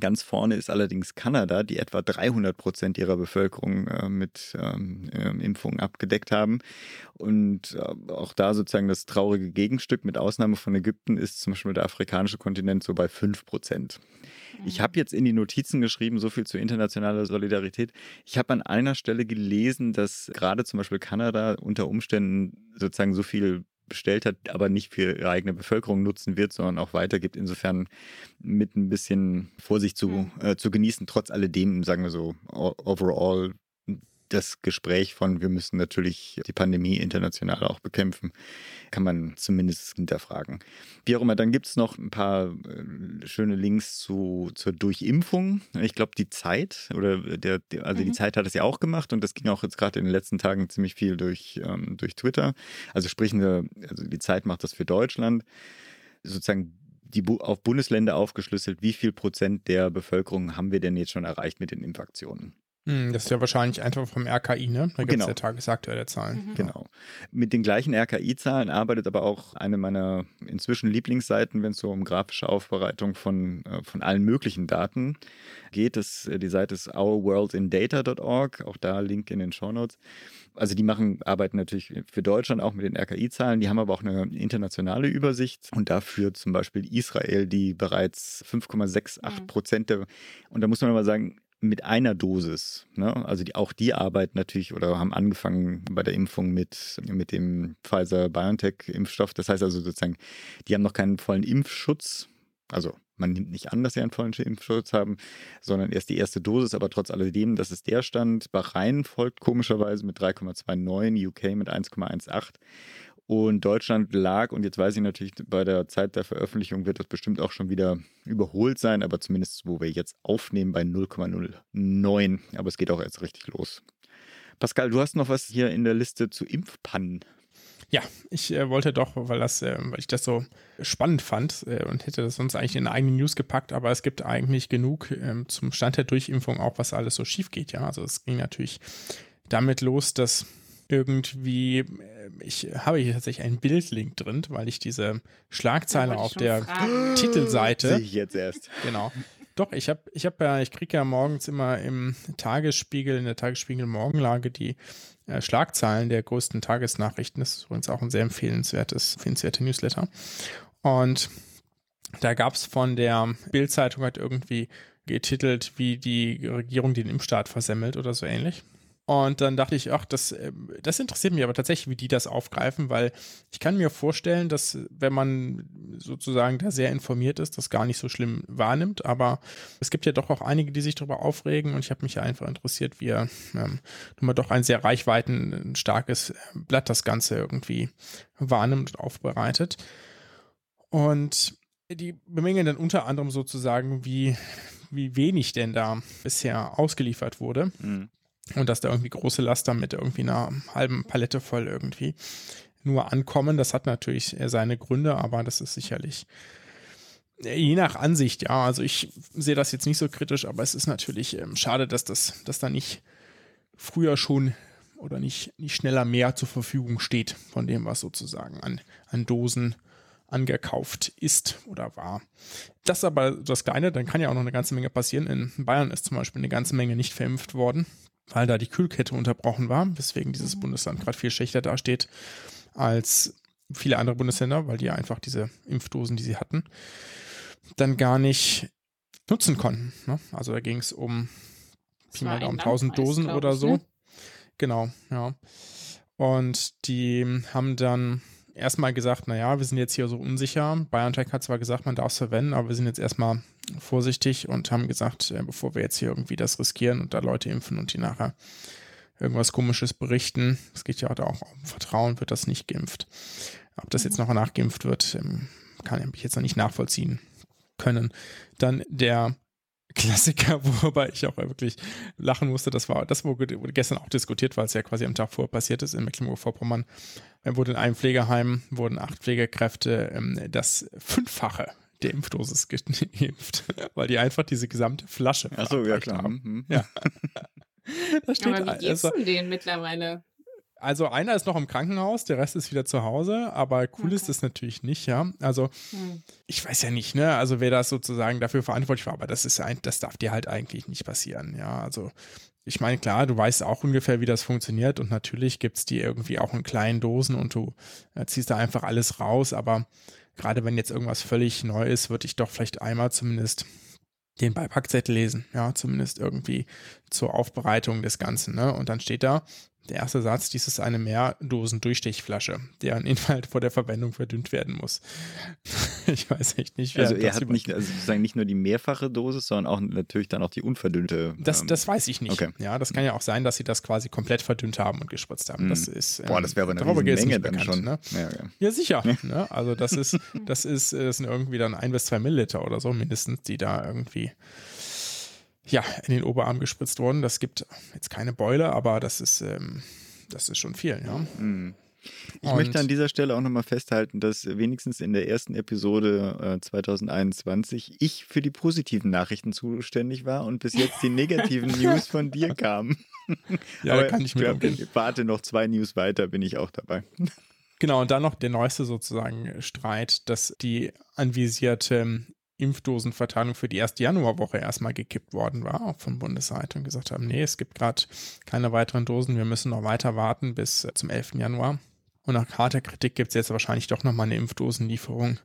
Ganz vorne ist allerdings Kanada, die etwa dreihundert Prozent ihrer Bevölkerung äh, mit ähm, Impfungen abgedeckt haben. Und äh, auch da sozusagen das traurige Gegenstück, mit Ausnahme von Ägypten, ist zum Beispiel der afrikanische Kontinent so bei fünf Prozent. Ich habe jetzt in die Notizen geschrieben, so viel zu internationaler Solidarität. Ich habe an einer Stelle gelesen, dass gerade zum Beispiel Kanada unter Umständen sozusagen so viel bestellt hat, aber nicht für ihre eigene Bevölkerung nutzen wird, sondern auch weitergibt. Insofern mit ein bisschen Vorsicht zu, äh, zu genießen, trotz alledem, sagen wir so, overall das Gespräch von, wir müssen natürlich die Pandemie international auch bekämpfen, kann man zumindest hinterfragen. Wie auch immer, dann gibt es noch ein paar äh, schöne Links zu, zur Durchimpfung. Ich glaube, die Zeit, oder der, der also mhm. die Zeit hat es ja auch gemacht, und das ging auch jetzt gerade in den letzten Tagen ziemlich viel durch, ähm, durch Twitter. Also sprich, eine, also die Zeit macht das für Deutschland. Sozusagen die Bu- auf Bundesländer aufgeschlüsselt, wie viel Prozent der Bevölkerung haben wir denn jetzt schon erreicht mit den Impfaktionen? Das ist ja wahrscheinlich einfach vom R K I, ne? Da gibt es ja tagesaktuelle Zahlen. Mhm. Genau. Mit den gleichen R K I-Zahlen arbeitet aber auch eine meiner inzwischen Lieblingsseiten, wenn es so um grafische Aufbereitung von, von allen möglichen Daten geht. Das, die Seite ist our world in data dot org, auch da Link in den Shownotes. Also die machen, arbeiten natürlich für Deutschland auch mit den R K I-Zahlen, die haben aber auch eine internationale Übersicht, und dafür zum Beispiel Israel, die bereits fünf Komma acht sechs Prozent der, und da muss man mal sagen, mit einer Dosis, ne? Also die, auch die arbeiten natürlich oder haben angefangen bei der Impfung mit, mit dem Pfizer-BioNTech-Impfstoff. Das heißt also sozusagen, die haben noch keinen vollen Impfschutz. Also man nimmt nicht an, dass sie einen vollen Impfschutz haben, sondern erst die erste Dosis. Aber trotz alledem, das ist der Stand. Bahrain folgt komischerweise mit drei Komma neunundzwanzig, U K mit eins Komma achtzehn. Und Deutschland lag, und jetzt weiß ich natürlich, bei der Zeit der Veröffentlichung wird das bestimmt auch schon wieder überholt sein, aber zumindest, wo wir jetzt aufnehmen, bei null Komma null neun. Aber es geht auch erst richtig los. Pascal, du hast noch was hier in der Liste zu Impfpannen. Ja, ich äh, wollte doch, weil, das, äh, weil ich das so spannend fand äh, und hätte das sonst eigentlich in eigene News gepackt, aber es gibt eigentlich genug äh, zum Stand der Durchimpfung auch, was alles so schief geht. Ja, also es ging natürlich damit los, dass irgendwie, ich habe hier tatsächlich einen Bildlink drin, weil ich diese Schlagzeile auf der fragen. Titelseite. Das sehe ich jetzt erst. Genau. Doch, ich habe, ich habe ja, ich kriege ja morgens immer im Tagesspiegel, in der Tagesspiegel-Morgenlage die äh, Schlagzeilen der größten Tagesnachrichten. Das ist übrigens auch ein sehr empfehlenswertes, empfehlenswerte Newsletter. Und da gab es von der Bild-Zeitung halt irgendwie getitelt, wie die Regierung den Impfstaat versemmelt oder so ähnlich. Und dann dachte ich, ach, das, das interessiert mich aber tatsächlich, wie die das aufgreifen, weil ich kann mir vorstellen, dass, wenn man sozusagen da sehr informiert ist, das gar nicht so schlimm wahrnimmt, aber es gibt ja doch auch einige, die sich darüber aufregen, und ich habe mich ja einfach interessiert, wie er ähm, nun mal doch ein sehr reichweitenstarkes Blatt das Ganze irgendwie wahrnimmt und aufbereitet. Und die bemängeln dann unter anderem sozusagen, wie, wie wenig denn da bisher ausgeliefert wurde. Mhm. Und dass da irgendwie große Laster mit irgendwie einer halben Palette voll irgendwie nur ankommen. Das hat natürlich seine Gründe, aber das ist sicherlich je nach Ansicht, ja. Also ich sehe das jetzt nicht so kritisch, aber es ist natürlich ähm, schade, dass das, dass da nicht früher schon oder nicht, nicht schneller mehr zur Verfügung steht von dem, was sozusagen an, an Dosen angekauft ist oder war. Das ist aber das Kleine, dann kann ja auch noch eine ganze Menge passieren. In Bayern ist zum Beispiel eine ganze Menge nicht verimpft worden, weil da die Kühlkette unterbrochen war, weswegen dieses Bundesland gerade viel schlechter dasteht als viele andere Bundesländer, weil die einfach diese Impfdosen, die sie hatten, dann gar nicht nutzen konnten. Ne? Also da ging es um Pi mal Daumen tausend Dosen oder so. Ne? Genau, ja. Und die haben dann erstmal gesagt, naja, wir sind jetzt hier so unsicher. BioNTech hat zwar gesagt, man darf es verwenden, aber wir sind jetzt erstmal vorsichtig und haben gesagt, bevor wir jetzt hier irgendwie das riskieren und da Leute impfen und die nachher irgendwas Komisches berichten, es geht ja auch um Vertrauen, wird das nicht geimpft. Ob das jetzt noch nachgeimpft wird, kann ich jetzt noch nicht nachvollziehen können. Dann der Klassiker, wobei ich auch wirklich lachen musste, das war, das wurde gestern auch diskutiert, weil es ja quasi am Tag vorher passiert ist in Mecklenburg-Vorpommern, wurde in einem Pflegeheim, wurden acht Pflegekräfte das Fünffache der Impfdosis geimpft, weil die einfach diese gesamte Flasche Ach so, ja klar. haben. Ja. Da steht, aber wie geht's also, denn denen mittlerweile? also einer ist noch im Krankenhaus, der Rest ist wieder zu Hause, aber cool okay. ist das natürlich nicht, ja. Also hm. ich weiß ja nicht, ne, also wer das sozusagen dafür verantwortlich war, aber das ist ein, das darf dir halt eigentlich nicht passieren, ja. Also ich meine, klar, du weißt auch ungefähr, wie das funktioniert und natürlich gibt es die irgendwie auch in kleinen Dosen und du äh, ziehst da einfach alles raus, aber gerade wenn jetzt irgendwas völlig neu ist, würde ich doch vielleicht einmal zumindest den Beipackzettel lesen, ja, zumindest irgendwie zur Aufbereitung des Ganzen, ne, und dann steht da der erste Satz, dies ist eine Mehrdosen-Durchstechflasche, deren Inhalt vor der Verwendung verdünnt werden muss. Ich weiß echt nicht, wie also er hat über- nicht, also sozusagen nicht nur die mehrfache Dosis, sondern auch natürlich dann auch die unverdünnte. Ähm das, das weiß ich nicht. Okay. Ja, das kann ja auch sein, dass sie das quasi komplett verdünnt haben und gespritzt haben. Das ist, ähm, Boah, das wäre eine Riesenmenge dann bekannt, schon. Ne? Ja, ja. ja, sicher. Ne? Also das ist, das ist, das sind irgendwie dann ein bis zwei Milliliter oder so mindestens, die da irgendwie ja, in den Oberarm gespritzt worden. Das gibt jetzt keine Beule, aber das ist, ähm, das ist schon viel, ja. Mhm. Ich Und möchte an dieser Stelle auch nochmal festhalten, dass wenigstens in der ersten Episode äh, zwanzig einundzwanzig ich für die positiven Nachrichten zuständig war und bis jetzt die negativen News von dir kamen. Ja, aber da kann ich mit umgehen. Warte noch zwei News weiter, bin ich auch dabei. Genau, und dann noch der neueste sozusagen Streit, dass die anvisierte Impfdosenverteilung für die erste Januarwoche erstmal gekippt worden war, auch von Bundesseite und gesagt haben, nee, es gibt gerade keine weiteren Dosen, wir müssen noch weiter warten bis zum elften Januar. Und nach harter Kritik gibt es jetzt wahrscheinlich doch nochmal eine Impfdosenlieferung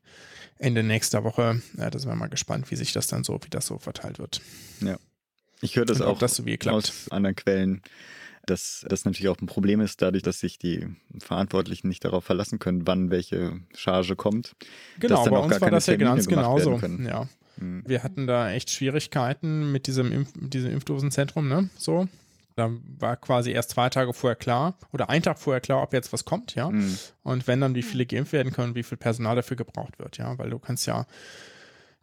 Ende nächster Woche. Ja, da sind wir mal gespannt, wie sich das dann so, wie das so verteilt wird. Ja, ich höre das und auch ob das so wie geklappt. Aus anderen Quellen, dass das natürlich auch ein Problem ist, dadurch, dass sich die Verantwortlichen nicht darauf verlassen können, wann welche Charge kommt. Genau, bei uns war das ja ganz genauso. Ja. Mhm. Wir hatten da echt Schwierigkeiten mit diesem, Impf- diesem Impfdosenzentrum, ne? So. Da war quasi erst zwei Tage vorher klar oder einen Tag vorher klar, ob jetzt was kommt, ja. Mhm. Und wenn dann, wie viele geimpft werden können, wie viel Personal dafür gebraucht wird, ja, weil du kannst ja.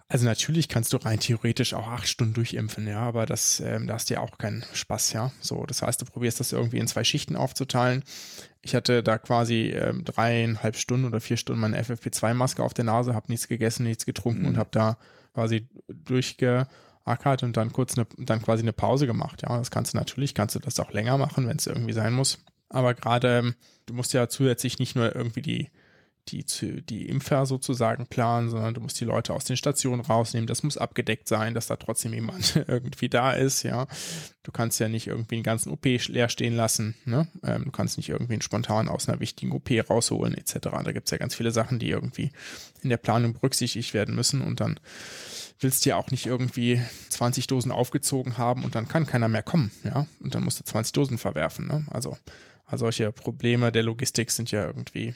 Also natürlich kannst du rein theoretisch auch acht Stunden durchimpfen, ja, aber das, ähm, da hast du ja auch keinen Spaß, ja. So, das heißt, du probierst das irgendwie in zwei Schichten aufzuteilen. Ich hatte da quasi ähm, dreieinhalb Stunden oder vier Stunden meine F F P zwei Maske auf der Nase, habe nichts gegessen, nichts getrunken mhm. und habe da quasi durchgeackert und dann kurz eine, dann quasi eine Pause gemacht, ja. Das kannst du natürlich, kannst du das auch länger machen, wenn es irgendwie sein muss. Aber gerade, ähm, du musst ja zusätzlich nicht nur irgendwie die Die, die Impfer sozusagen planen, sondern du musst die Leute aus den Stationen rausnehmen. Das muss abgedeckt sein, dass da trotzdem jemand irgendwie da ist, ja. Du kannst ja nicht irgendwie einen ganzen O P leer stehen lassen, ne? Ähm, du kannst nicht irgendwie einen spontan aus einer wichtigen O P rausholen, et cetera. Da gibt's ja ganz viele Sachen, die irgendwie in der Planung berücksichtigt werden müssen und dann willst du ja auch nicht irgendwie zwanzig Dosen aufgezogen haben und dann kann keiner mehr kommen, ja. Und dann musst du zwanzig Dosen verwerfen, ne? Also, also solche Probleme der Logistik sind ja irgendwie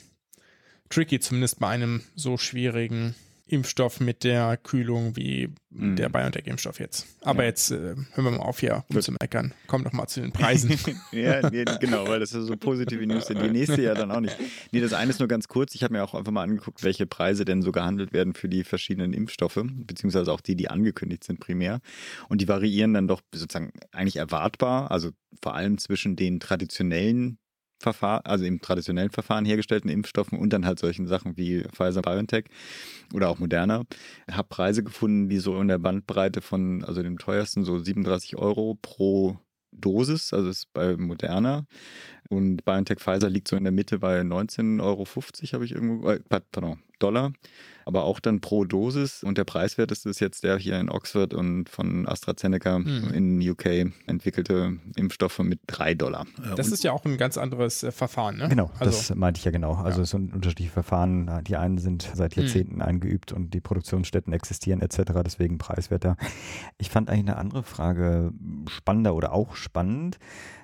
tricky, zumindest bei einem so schwierigen Impfstoff mit der Kühlung wie mm. der BioNTech-Impfstoff jetzt. Aber ja. jetzt äh, hören wir mal auf hier um zu meckern. Komm doch mal zu den Preisen. ja, nee, genau, weil das ist so positive News sind. Die nächste ja dann auch nicht. Nee, das eine ist nur ganz kurz. Ich habe mir auch einfach mal angeguckt, welche Preise denn so gehandelt werden für die verschiedenen Impfstoffe, beziehungsweise auch die, die angekündigt sind primär. Und die variieren dann doch sozusagen eigentlich erwartbar, also vor allem zwischen den traditionellen Verfahren, also im traditionellen Verfahren hergestellten Impfstoffen und dann halt solchen Sachen wie Pfizer, BioNTech oder auch Moderna. Habe Preise gefunden, die so in der Bandbreite von, also dem teuersten, so siebenunddreißig Euro pro Dosis, also ist bei Moderna. Und BioNTech Pfizer liegt so in der Mitte bei neunzehn Euro fünfzig, habe ich irgendwo, äh, pardon, Dollar. Aber auch dann pro Dosis. Und der preiswerteste ist jetzt der hier in Oxford und von AstraZeneca mhm. in U K entwickelte Impfstoffe mit drei Dollar. Das und ist ja auch ein ganz anderes äh, Verfahren, ne? Genau, also, das meinte ich ja genau. Also es ja. sind unterschiedliche Verfahren. Die einen sind seit Jahrzehnten mhm. eingeübt und die Produktionsstätten existieren et cetera. Deswegen preiswerter. Ich fand eigentlich eine andere Frage spannender oder auch spannend,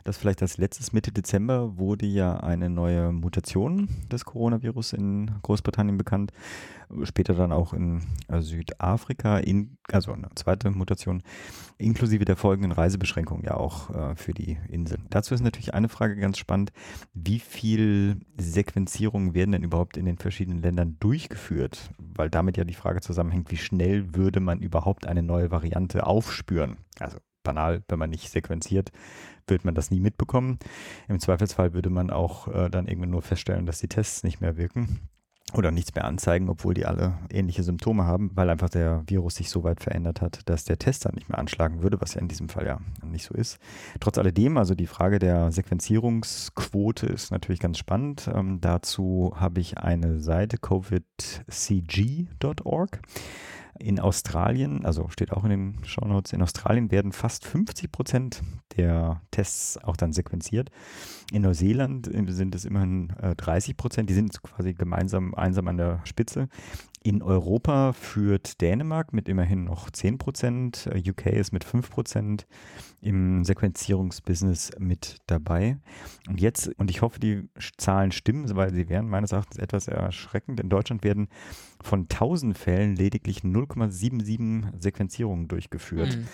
dass vielleicht als letztes Mitte Dezember wurde ja eine neue Mutation des Coronavirus in Großbritannien bekannt. Später dann auch in Südafrika, in, also eine zweite Mutation, inklusive der folgenden Reisebeschränkungen ja auch äh, für die Inseln. Dazu ist natürlich eine Frage ganz spannend, wie viel Sequenzierungen werden denn überhaupt in den verschiedenen Ländern durchgeführt? Weil damit ja die Frage zusammenhängt, wie schnell würde man überhaupt eine neue Variante aufspüren? Also banal, wenn man nicht sequenziert, wird man das nie mitbekommen. Im Zweifelsfall würde man auch äh, dann irgendwann nur feststellen, dass die Tests nicht mehr wirken. oder nichts mehr anzeigen, obwohl die alle ähnliche Symptome haben, weil einfach der Virus sich so weit verändert hat, dass der Test dann nicht mehr anschlagen würde, was ja in diesem Fall ja nicht so ist. Trotz alledem, also die Frage der Sequenzierungsquote ist natürlich ganz spannend. Ähm, dazu habe ich eine Seite, covid c g dot org. In Australien, also steht auch in den Shownotes, in Australien werden fast fünfzig Prozent der Tests auch dann sequenziert. In Neuseeland sind es immerhin dreißig Prozent, die sind quasi gemeinsam einsam an der Spitze. In Europa führt Dänemark mit immerhin noch zehn Prozent, U K ist mit fünf Prozent im Sequenzierungsbusiness mit dabei. Und jetzt, und ich hoffe, die Zahlen stimmen, weil sie wären meines Erachtens etwas erschreckend, in Deutschland werden von tausend Fällen lediglich null Komma sieben sieben Sequenzierungen durchgeführt. Mhm.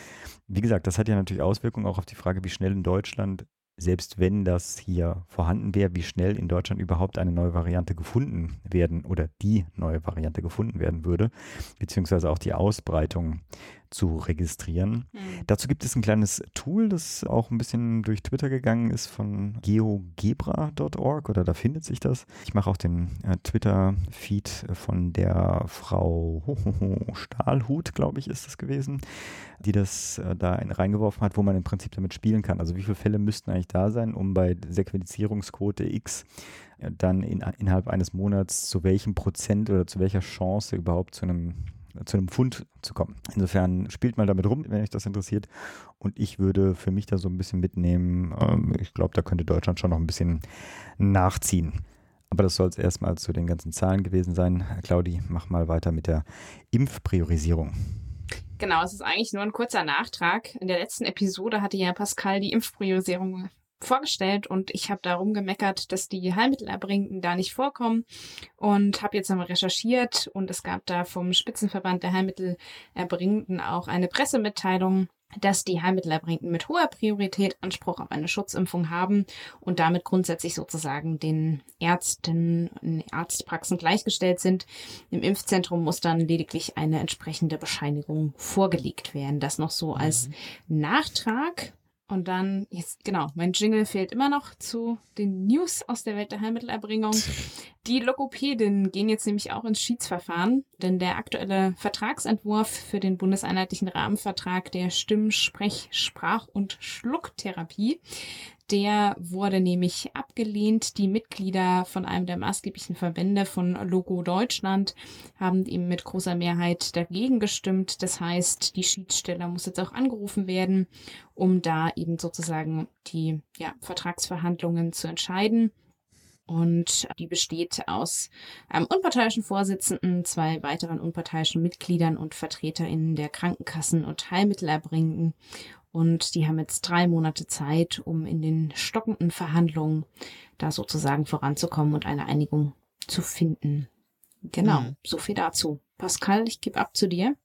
Wie gesagt, das hat ja natürlich Auswirkungen auch auf die Frage, wie schnell in Deutschland, selbst wenn das hier vorhanden wäre, wie schnell in Deutschland überhaupt eine neue Variante gefunden werden oder die neue Variante gefunden werden würde, beziehungsweise auch die Ausbreitung zu registrieren. Mhm. Dazu gibt es ein kleines Tool, das auch ein bisschen durch Twitter gegangen ist von geogebra dot org oder da findet sich das. Ich mache auch den äh, Twitter-Feed von der Frau Hohoho Stahlhut, glaube ich, ist das gewesen, die das äh, da in, reingeworfen hat, wo man im Prinzip damit spielen kann. Also wie viele Fälle müssten eigentlich da sein, um bei Sequenzierungsquote X äh, dann in, innerhalb eines Monats zu welchem Prozent oder zu welcher Chance überhaupt zu einem zu einem Pfund zu kommen. Insofern spielt mal damit rum, wenn euch das interessiert. Und ich würde für mich da so ein bisschen mitnehmen, ähm, ich glaube, da könnte Deutschland schon noch ein bisschen nachziehen. Aber das soll es erstmal zu den ganzen Zahlen gewesen sein. Claudi, mach mal weiter mit der Impfpriorisierung. Genau, es ist eigentlich nur ein kurzer Nachtrag. In der letzten Episode hatte ja Pascal die Impfpriorisierung vorgestellt und ich habe darum gemeckert, dass die Heilmittelerbringenden da nicht vorkommen und habe jetzt einmal recherchiert und es gab da vom Spitzenverband der Heilmittelerbringenden auch eine Pressemitteilung, dass die Heilmittelerbringenden mit hoher Priorität Anspruch auf eine Schutzimpfung haben und damit grundsätzlich sozusagen den Ärzten und Arztpraxen gleichgestellt sind. Im Impfzentrum muss dann lediglich eine entsprechende Bescheinigung vorgelegt werden. Das noch so als mhm. Nachtrag. Und dann, jetzt genau, mein Jingle fehlt immer noch zu den News aus der Welt der Heilmittelerbringung. Die Logopädinnen gehen jetzt nämlich auch ins Schiedsverfahren, denn der aktuelle Vertragsentwurf für den bundeseinheitlichen Rahmenvertrag der Stimm-, Sprech-, Sprach- und Schlucktherapie, der wurde nämlich abgelehnt. Die Mitglieder von einem der maßgeblichen Verbände von Logo Deutschland haben eben mit großer Mehrheit dagegen gestimmt. Das heißt, die Schiedsstelle muss jetzt auch angerufen werden, um da eben sozusagen die ja, Vertragsverhandlungen zu entscheiden. Und die besteht aus einem unparteiischen Vorsitzenden, zwei weiteren unparteiischen Mitgliedern und VertreterInnen der Krankenkassen und Heilmittelerbringenden. Und die haben jetzt drei Monate Zeit, um in den stockenden Verhandlungen da sozusagen voranzukommen und eine Einigung zu finden. Genau, mhm. so viel dazu. Pascal, ich gebe ab zu dir.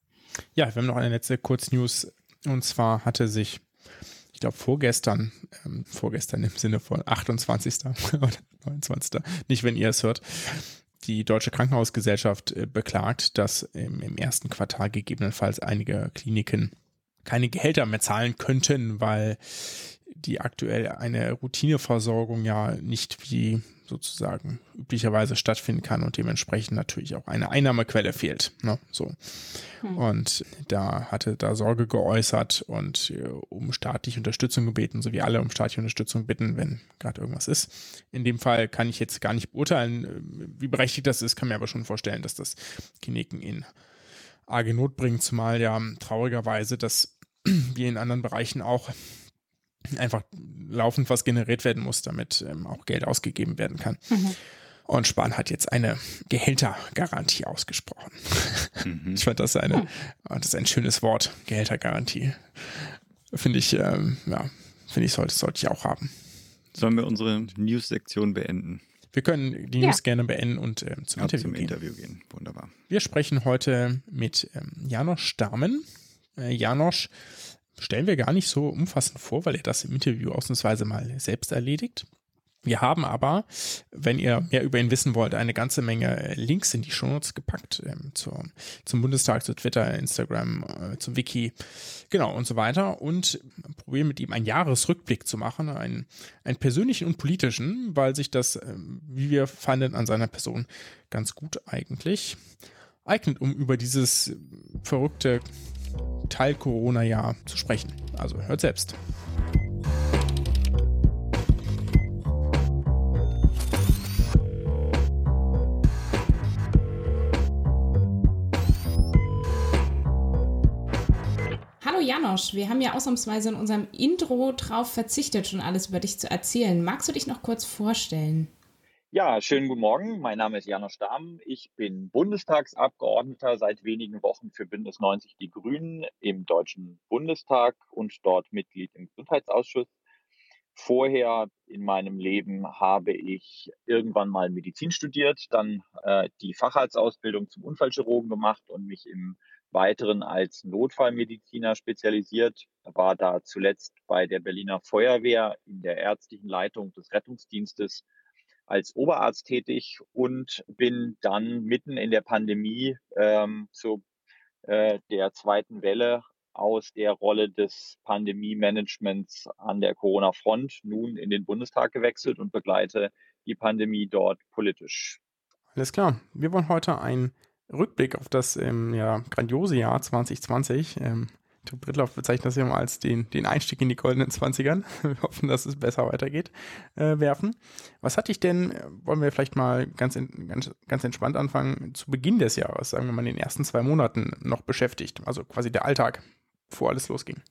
Ja, wir haben noch eine letzte Kurznews. Und zwar hatte sich, ich glaube vorgestern, ähm, vorgestern im Sinne von achtundzwanzigsten oder neunundzwanzigsten nicht wenn ihr es hört, die Deutsche Krankenhausgesellschaft äh, beklagt, dass ähm, im ersten Quartal gegebenenfalls einige Kliniken keine Gehälter mehr zahlen könnten, weil die aktuell eine Routineversorgung ja nicht wie sozusagen üblicherweise stattfinden kann und dementsprechend natürlich auch eine Einnahmequelle fehlt. Ne? So. Hm. Und da hatte da Sorge geäußert und äh, um staatliche Unterstützung gebeten, so wie alle um staatliche Unterstützung bitten, wenn gerade irgendwas ist. In dem Fall kann ich jetzt gar nicht beurteilen, wie berechtigt das ist, kann mir aber schon vorstellen, dass das Kliniken in arge Not bringt, zumal ja traurigerweise das wie in anderen Bereichen auch einfach laufend was generiert werden muss, damit ähm, auch Geld ausgegeben werden kann. Mhm. Und Spahn hat jetzt eine Gehältergarantie ausgesprochen. Mhm. Ich fand das, eine, das ist ein schönes Wort, Gehältergarantie. Finde ich, ähm, ja, finde ich, sollte, sollte ich auch haben. Sollen wir unsere News-Sektion beenden? Wir können die News ja. gerne beenden und äh, zum, Interview, zum gehen. Interview gehen. Wunderbar. Wir sprechen heute mit ähm, Janosch Dahmen. Äh, Janosch stellen wir gar nicht so umfassend vor, weil er das im Interview ausnahmsweise mal selbst erledigt. Wir haben aber, wenn ihr mehr über ihn wissen wollt, eine ganze Menge Links in die Shownotes gepackt, ähm, zur, zum Bundestag, zu Twitter, Instagram, äh, zum Wiki, genau und so weiter, und probieren mit ihm einen Jahresrückblick zu machen, einen, einen persönlichen und politischen, weil sich das, ähm, wie wir fanden, an seiner Person ganz gut eigentlich eignet, um über dieses verrückte Teil-Corona-Jahr zu sprechen. Also hört selbst. Janosch, wir haben ja ausnahmsweise in unserem Intro drauf verzichtet, schon alles über dich zu erzählen. Magst du dich noch kurz vorstellen? Ja, schönen guten Morgen. Mein Name ist Janosch Dahm. Ich bin Bundestagsabgeordneter seit wenigen Wochen für Bündnis neunzig Die Grünen im Deutschen Bundestag und dort Mitglied im Gesundheitsausschuss. Vorher in meinem Leben habe ich irgendwann mal Medizin studiert, dann äh, die Facharztausbildung zum Unfallchirurgen gemacht und mich im Weiteren als Notfallmediziner spezialisiert, war da zuletzt bei der Berliner Feuerwehr in der ärztlichen Leitung des Rettungsdienstes als Oberarzt tätig und bin dann mitten in der Pandemie ähm, zu äh, der zweiten Welle aus der Rolle des Pandemie-Managements an der Corona-Front nun in den Bundestag gewechselt und begleite die Pandemie dort politisch. Alles klar. Wir wollen heute ein Rückblick auf das ähm, ja, grandiose Jahr zwanzig zwanzig. Ähm, Tim Brittlaff bezeichnet das ja mal als den, den Einstieg in die goldenen zwanzigern. Wir hoffen, dass es besser weitergeht. Äh, werfen. Was hatte ich denn, äh, wollen wir vielleicht mal ganz, in, ganz, ganz entspannt anfangen, zu Beginn des Jahres, sagen wir mal in den ersten zwei Monaten noch beschäftigt, also quasi der Alltag, bevor alles losging?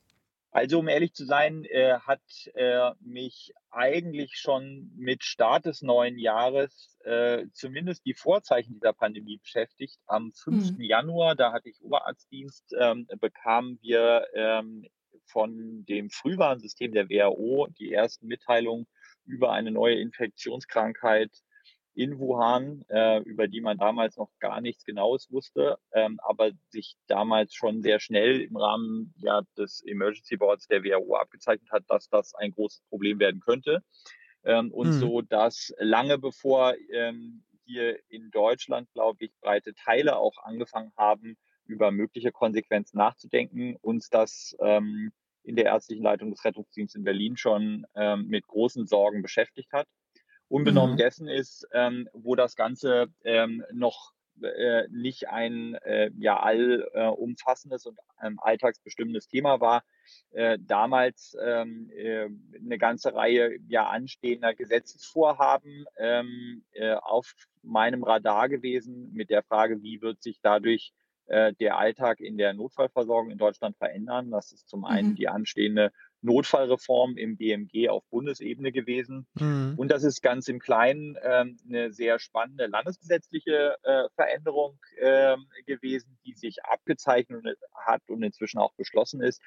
Also um ehrlich zu sein, äh, hat äh, mich eigentlich schon mit Start des neuen Jahres äh, zumindest die Vorzeichen dieser Pandemie beschäftigt. Am fünften Mhm. Januar, da hatte ich Oberarztdienst, ähm, bekamen wir ähm, von dem Frühwarnsystem der W H O die ersten Mitteilungen über eine neue Infektionskrankheit in Wuhan, äh, über die man damals noch gar nichts Genaues wusste, ähm, aber sich damals schon sehr schnell im Rahmen ja, des Emergency Boards der W H O abgezeichnet hat, dass das ein großes Problem werden könnte. Ähm, und hm. so, dass lange bevor ähm, hier in Deutschland, glaube ich, breite Teile auch angefangen haben, über mögliche Konsequenzen nachzudenken, uns das ähm, in der ärztlichen Leitung des Rettungsdienstes in Berlin schon ähm, mit großen Sorgen beschäftigt hat. Unbenommen mhm. dessen ist, ähm, wo das Ganze ähm, noch äh, nicht ein äh, ja allumfassendes äh, und ähm, alltagsbestimmendes Thema war, äh, damals ähm, äh, eine ganze Reihe ja anstehender Gesetzesvorhaben ähm, äh, auf meinem Radar gewesen mit der Frage, wie wird sich dadurch äh, der Alltag in der Notfallversorgung in Deutschland verändern. Das ist zum einen mhm. die anstehende Notfallreform im B M G auf Bundesebene gewesen. Mhm. Und das ist ganz im Kleinen ähm, eine sehr spannende landesgesetzliche äh, Veränderung ähm, gewesen, die sich abgezeichnet hat und inzwischen auch beschlossen ist,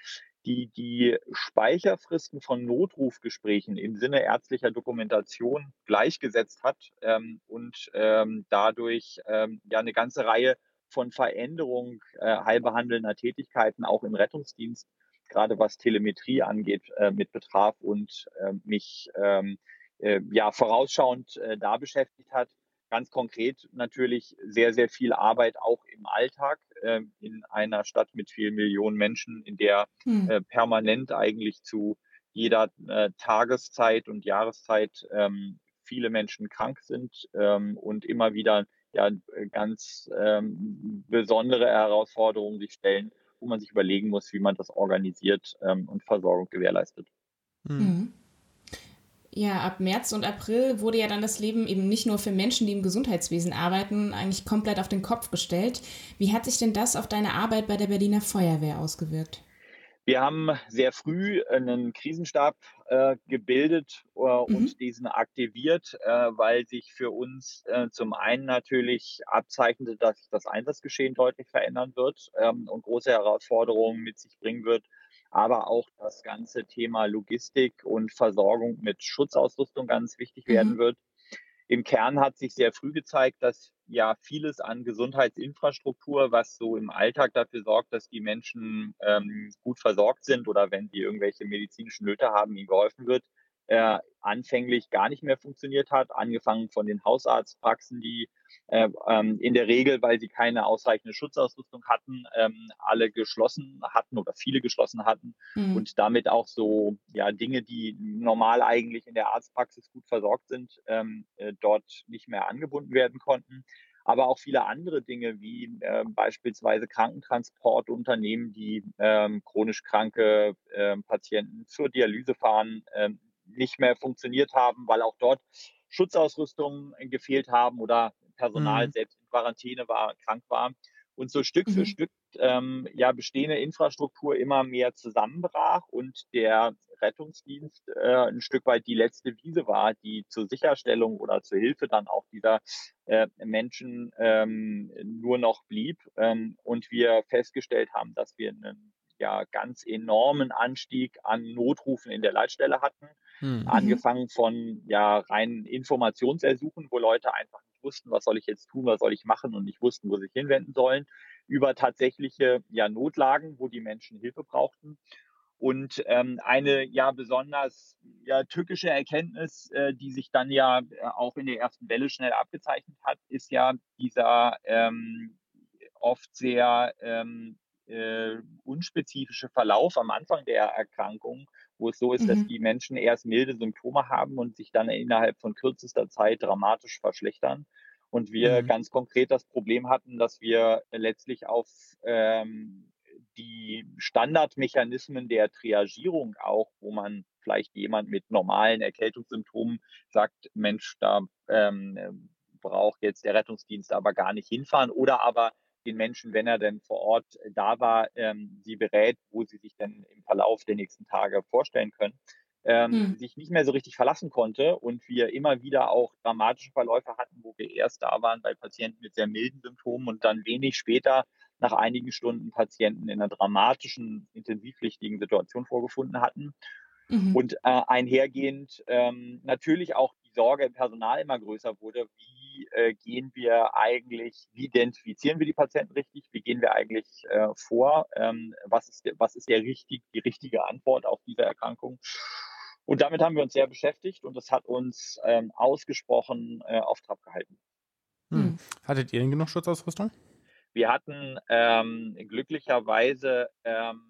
die die Speicherfristen von Notrufgesprächen im Sinne ärztlicher Dokumentation gleichgesetzt hat ähm, und ähm, dadurch ähm, ja eine ganze Reihe von Veränderungen äh, heilbehandelnder Tätigkeiten auch im Rettungsdienst, gerade was Telemetrie angeht, äh, mit betraf und äh, mich ähm, äh, ja vorausschauend äh, da beschäftigt hat. Ganz konkret natürlich sehr, sehr viel Arbeit auch im Alltag äh, in einer Stadt mit vielen Millionen Menschen, in der mhm. äh, permanent eigentlich zu jeder äh, Tageszeit und Jahreszeit äh, viele Menschen krank sind äh, und immer wieder ja ganz äh, besondere Herausforderungen sich stellen, wo man sich überlegen muss, wie man das organisiert ähm, und Versorgung gewährleistet. Mhm. Ja, ab März und April wurde ja dann das Leben eben nicht nur für Menschen, die im Gesundheitswesen arbeiten, eigentlich komplett auf den Kopf gestellt. Wie hat sich denn das auf deine Arbeit bei der Berliner Feuerwehr ausgewirkt? Wir haben sehr früh einen Krisenstab äh, gebildet äh, mhm. und diesen aktiviert, äh, weil sich für uns äh, zum einen natürlich abzeichnete, dass sich das Einsatzgeschehen deutlich verändern wird ähm, und große Herausforderungen mit sich bringen wird, aber auch das ganze Thema Logistik und Versorgung mit Schutzausrüstung ganz wichtig mhm. werden wird. Im Kern hat sich sehr früh gezeigt, dass ja vieles an Gesundheitsinfrastruktur, was so im Alltag dafür sorgt, dass die Menschen ähm, gut versorgt sind oder wenn die irgendwelche medizinischen Nöte haben, ihnen geholfen wird, äh, anfänglich gar nicht mehr funktioniert hat, angefangen von den Hausarztpraxen, die äh, ähm, in der Regel, weil sie keine ausreichende Schutzausrüstung hatten, ähm, alle geschlossen hatten oder viele geschlossen hatten mhm. und damit auch so ja Dinge, die normal eigentlich in der Arztpraxis gut versorgt sind, ähm, äh, dort nicht mehr angebunden werden konnten. Aber auch viele andere Dinge wie äh, beispielsweise Krankentransportunternehmen, die äh, chronisch kranke äh, Patienten zur Dialyse fahren, äh, nicht mehr funktioniert haben, weil auch dort Schutzausrüstungen gefehlt haben oder Personal mhm. selbst in Quarantäne war, krank war. Und so Stück mhm. für Stück ähm, ja bestehende Infrastruktur immer mehr zusammenbrach und der Rettungsdienst äh, ein Stück weit die letzte Wiese war, die zur Sicherstellung oder zur Hilfe dann auch dieser äh, Menschen ähm, nur noch blieb. Ähm, und wir festgestellt haben, dass wir einen ja ganz enormen Anstieg an Notrufen in der Leitstelle hatten. Mhm. Angefangen von ja reinen Informationsersuchen, wo Leute einfach nicht wussten, was soll ich jetzt tun, was soll ich machen und nicht wussten, wo sie sich hinwenden sollen, über tatsächliche ja Notlagen, wo die Menschen Hilfe brauchten. Und ähm, eine ja besonders ja, tückische Erkenntnis, äh, die sich dann ja äh, auch in der ersten Welle schnell abgezeichnet hat, ist ja dieser ähm, oft sehr ähm, Äh, unspezifische Verlauf am Anfang der Erkrankung, wo es so ist, mhm. dass die Menschen erst milde Symptome haben und sich dann innerhalb von kürzester Zeit dramatisch verschlechtern. Und wir mhm. ganz konkret das Problem hatten, dass wir letztlich auf ähm, die Standardmechanismen der Triagierung auch, wo man vielleicht jemand mit normalen Erkältungssymptomen sagt, Mensch, da ähm, braucht jetzt der Rettungsdienst aber gar nicht hinfahren oder aber den Menschen, wenn er denn vor Ort da war, ähm, sie berät, wo sie sich dann im Verlauf der nächsten Tage vorstellen können, ähm, mhm. sich nicht mehr so richtig verlassen konnte und wir immer wieder auch dramatische Verläufe hatten, wo wir erst da waren bei Patienten mit sehr milden Symptomen und dann wenig später nach einigen Stunden Patienten in einer dramatischen, intensivpflichtigen Situation vorgefunden hatten. Mhm. Und äh, einhergehend ähm, natürlich auch die Sorge im Personal immer größer wurde, wie gehen wir eigentlich, wie identifizieren wir die Patienten richtig, wie gehen wir eigentlich äh, vor, ähm, was ist, was ist der richtig, die richtige Antwort auf diese Erkrankung. Und damit haben wir uns sehr beschäftigt und das hat uns ähm, ausgesprochen äh, auf Trab gehalten. Hm. Hattet ihr denn genug Schutzausrüstung? Wir hatten ähm, glücklicherweise ähm,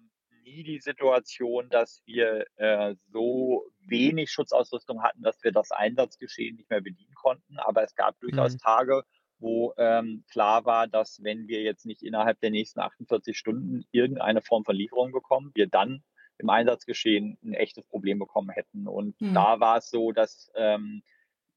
nie die Situation, dass wir äh, so wenig Schutzausrüstung hatten, dass wir das Einsatzgeschehen nicht mehr bedienen konnten. Aber es gab durchaus mhm. Tage, wo ähm, klar war, dass wenn wir jetzt nicht innerhalb der nächsten achtundvierzig Stunden irgendeine Form von Lieferung bekommen, wir dann im Einsatzgeschehen ein echtes Problem bekommen hätten. Und mhm. da war es so, dass ähm,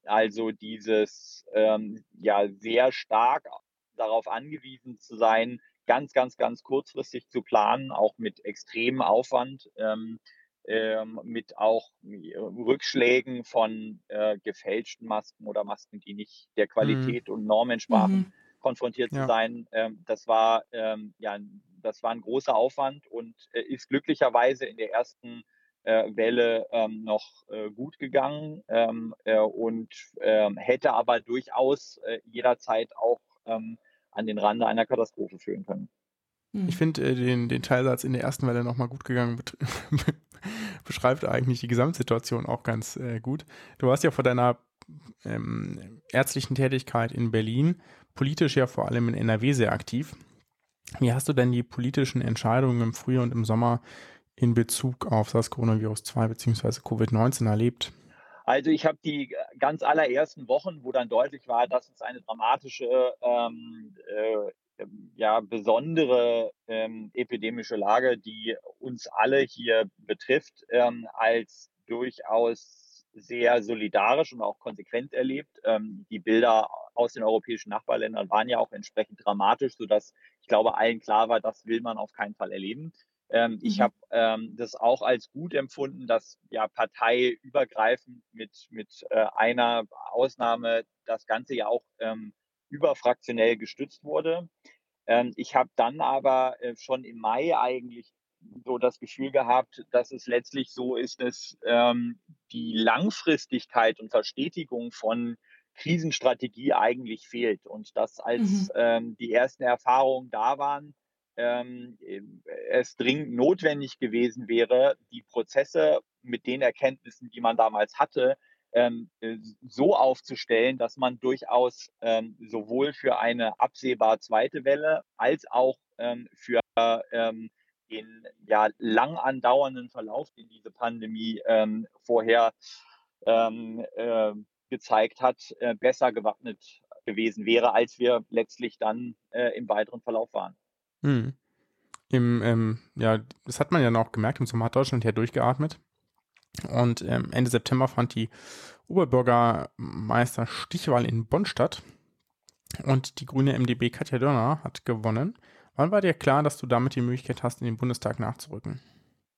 also dieses ähm, ja sehr stark darauf angewiesen zu sein, ganz, ganz, ganz kurzfristig zu planen, auch mit extremem Aufwand, ähm, ähm, mit auch Rückschlägen von äh, gefälschten Masken oder Masken, die nicht der Qualität mhm. und Norm entsprachen, mhm. konfrontiert ja. zu sein. Ähm, das war ähm, ja, das war ein großer Aufwand und äh, ist glücklicherweise in der ersten äh, Welle ähm, noch äh, gut gegangen ähm, äh, und äh, hätte aber durchaus äh, jederzeit auch ähm, an den Rande einer Katastrophe führen können. Ich finde äh, den, den Teilsatz in der ersten Welle nochmal gut gegangen, bet- beschreibt eigentlich die Gesamtsituation auch ganz äh, gut. Du warst ja vor deiner ähm, ärztlichen Tätigkeit in Berlin, politisch ja vor allem in N R W sehr aktiv. Wie hast du denn die politischen Entscheidungen im Frühjahr und im Sommer in Bezug auf SARS-CoV-2 bzw. Covid neunzehn erlebt? Also ich habe die ganz allerersten Wochen, wo dann deutlich war, dass es eine dramatische, ähm, äh, ja besondere ähm, epidemische Lage, die uns alle hier betrifft, ähm, als durchaus sehr solidarisch und auch konsequent erlebt. Ähm, die Bilder aus den europäischen Nachbarländern waren ja auch entsprechend dramatisch, sodass ich glaube allen klar war, das will man auf keinen Fall erleben. Ähm, ich habe ähm, das auch als gut empfunden, dass ja parteiübergreifend mit, mit äh, einer Ausnahme das Ganze ja auch ähm, überfraktionell gestützt wurde. Ähm, ich habe dann aber äh, schon im Mai eigentlich so das Gefühl gehabt, dass es letztlich so ist, dass ähm, die Langfristigkeit und Verstetigung von Krisenstrategie eigentlich fehlt. Und dass als mhm. ähm, die ersten Erfahrungen da waren, Ähm, es dringend notwendig gewesen wäre, die Prozesse mit den Erkenntnissen, die man damals hatte, ähm, so aufzustellen, dass man durchaus ähm, sowohl für eine absehbar zweite Welle als auch ähm, für ähm, den ja, lang andauernden Verlauf, den diese Pandemie ähm, vorher ähm, äh, gezeigt hat, äh, besser gewappnet gewesen wäre, als wir letztlich dann äh, im weiteren Verlauf waren. Hm. Im, ähm, ja, das hat man ja noch gemerkt, im Sommer hat Deutschland ja durchgeatmet. Und ähm, Ende September fand die Oberbürgermeisterstichwahl in Bonn statt. Und die grüne M D B Katja Dörner hat gewonnen. Wann war dir klar, dass du damit die Möglichkeit hast, in den Bundestag nachzurücken?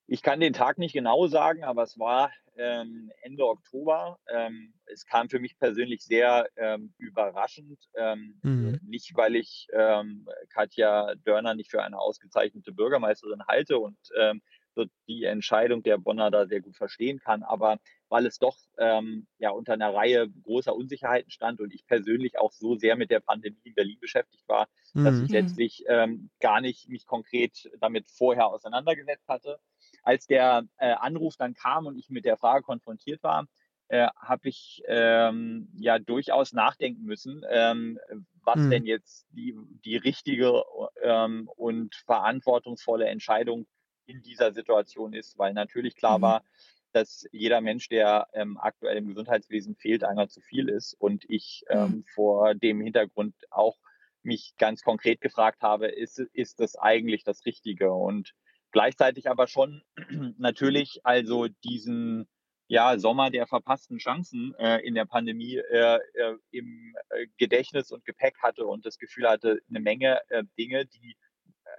Ich kann den Tag nicht genau sagen, aber es war ähm, Ende Oktober. Ähm, es kam für mich persönlich sehr ähm, überraschend. Ähm, mhm. Nicht, weil ich ähm, Katja Dörner nicht für eine ausgezeichnete Bürgermeisterin halte und ähm, so die Entscheidung der Bonner da sehr gut verstehen kann, aber weil es doch ähm, ja unter einer Reihe großer Unsicherheiten stand und ich persönlich auch so sehr mit der Pandemie in Berlin beschäftigt war, mhm. dass ich letztlich ähm, gar nicht mich konkret damit vorher auseinandergesetzt hatte. Als der äh, Anruf dann kam und ich mit der Frage konfrontiert war, äh, habe ich ähm, ja durchaus nachdenken müssen, ähm, was mhm. denn jetzt die, die richtige ähm, und verantwortungsvolle Entscheidung in dieser Situation ist, weil natürlich klar mhm. war, dass jeder Mensch, der ähm, aktuell im Gesundheitswesen fehlt, einer zu viel ist. Und ich ähm, mhm. vor dem Hintergrund auch mich ganz konkret gefragt habe, ist, ist das eigentlich das Richtige? Und gleichzeitig aber schon natürlich also diesen ja, Sommer der verpassten Chancen äh, in der Pandemie äh, äh, im äh, Gedächtnis und Gepäck hatte und das Gefühl hatte, eine Menge äh, Dinge, die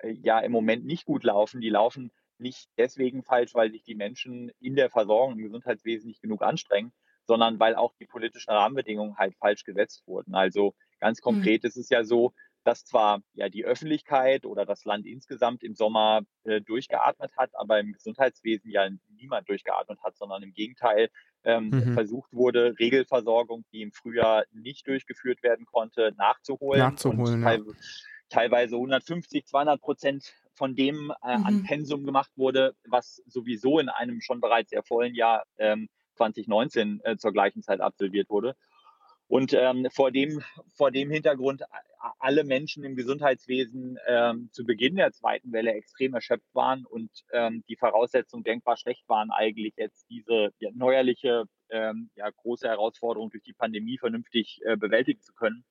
äh, ja im Moment nicht gut laufen, die laufen nicht deswegen falsch, weil sich die Menschen in der Versorgung im Gesundheitswesen nicht genug anstrengen, sondern weil auch die politischen Rahmenbedingungen halt falsch gesetzt wurden. Also ganz konkret mhm. ist es ja so, dass zwar ja die Öffentlichkeit oder das Land insgesamt im Sommer äh, durchgeatmet hat, aber im Gesundheitswesen ja niemand durchgeatmet hat, sondern im Gegenteil ähm, mhm. versucht wurde, Regelversorgung, die im Frühjahr nicht durchgeführt werden konnte, nachzuholen. Nachzuholen, ja. Teilweise hundertfünfzig, zweihundert Prozent von dem äh, mhm. an Pensum gemacht wurde, was sowieso in einem schon bereits sehr vollen Jahr ähm, zwanzig neunzehn äh, zur gleichen Zeit absolviert wurde. Und ähm, vor dem vor dem Hintergrund alle Menschen im Gesundheitswesen ähm, zu Beginn der zweiten Welle extrem erschöpft waren und ähm, die Voraussetzungen denkbar schlecht waren, eigentlich jetzt diese ja, neuerliche ähm, ja, große Herausforderung durch die Pandemie vernünftig äh, bewältigen zu können.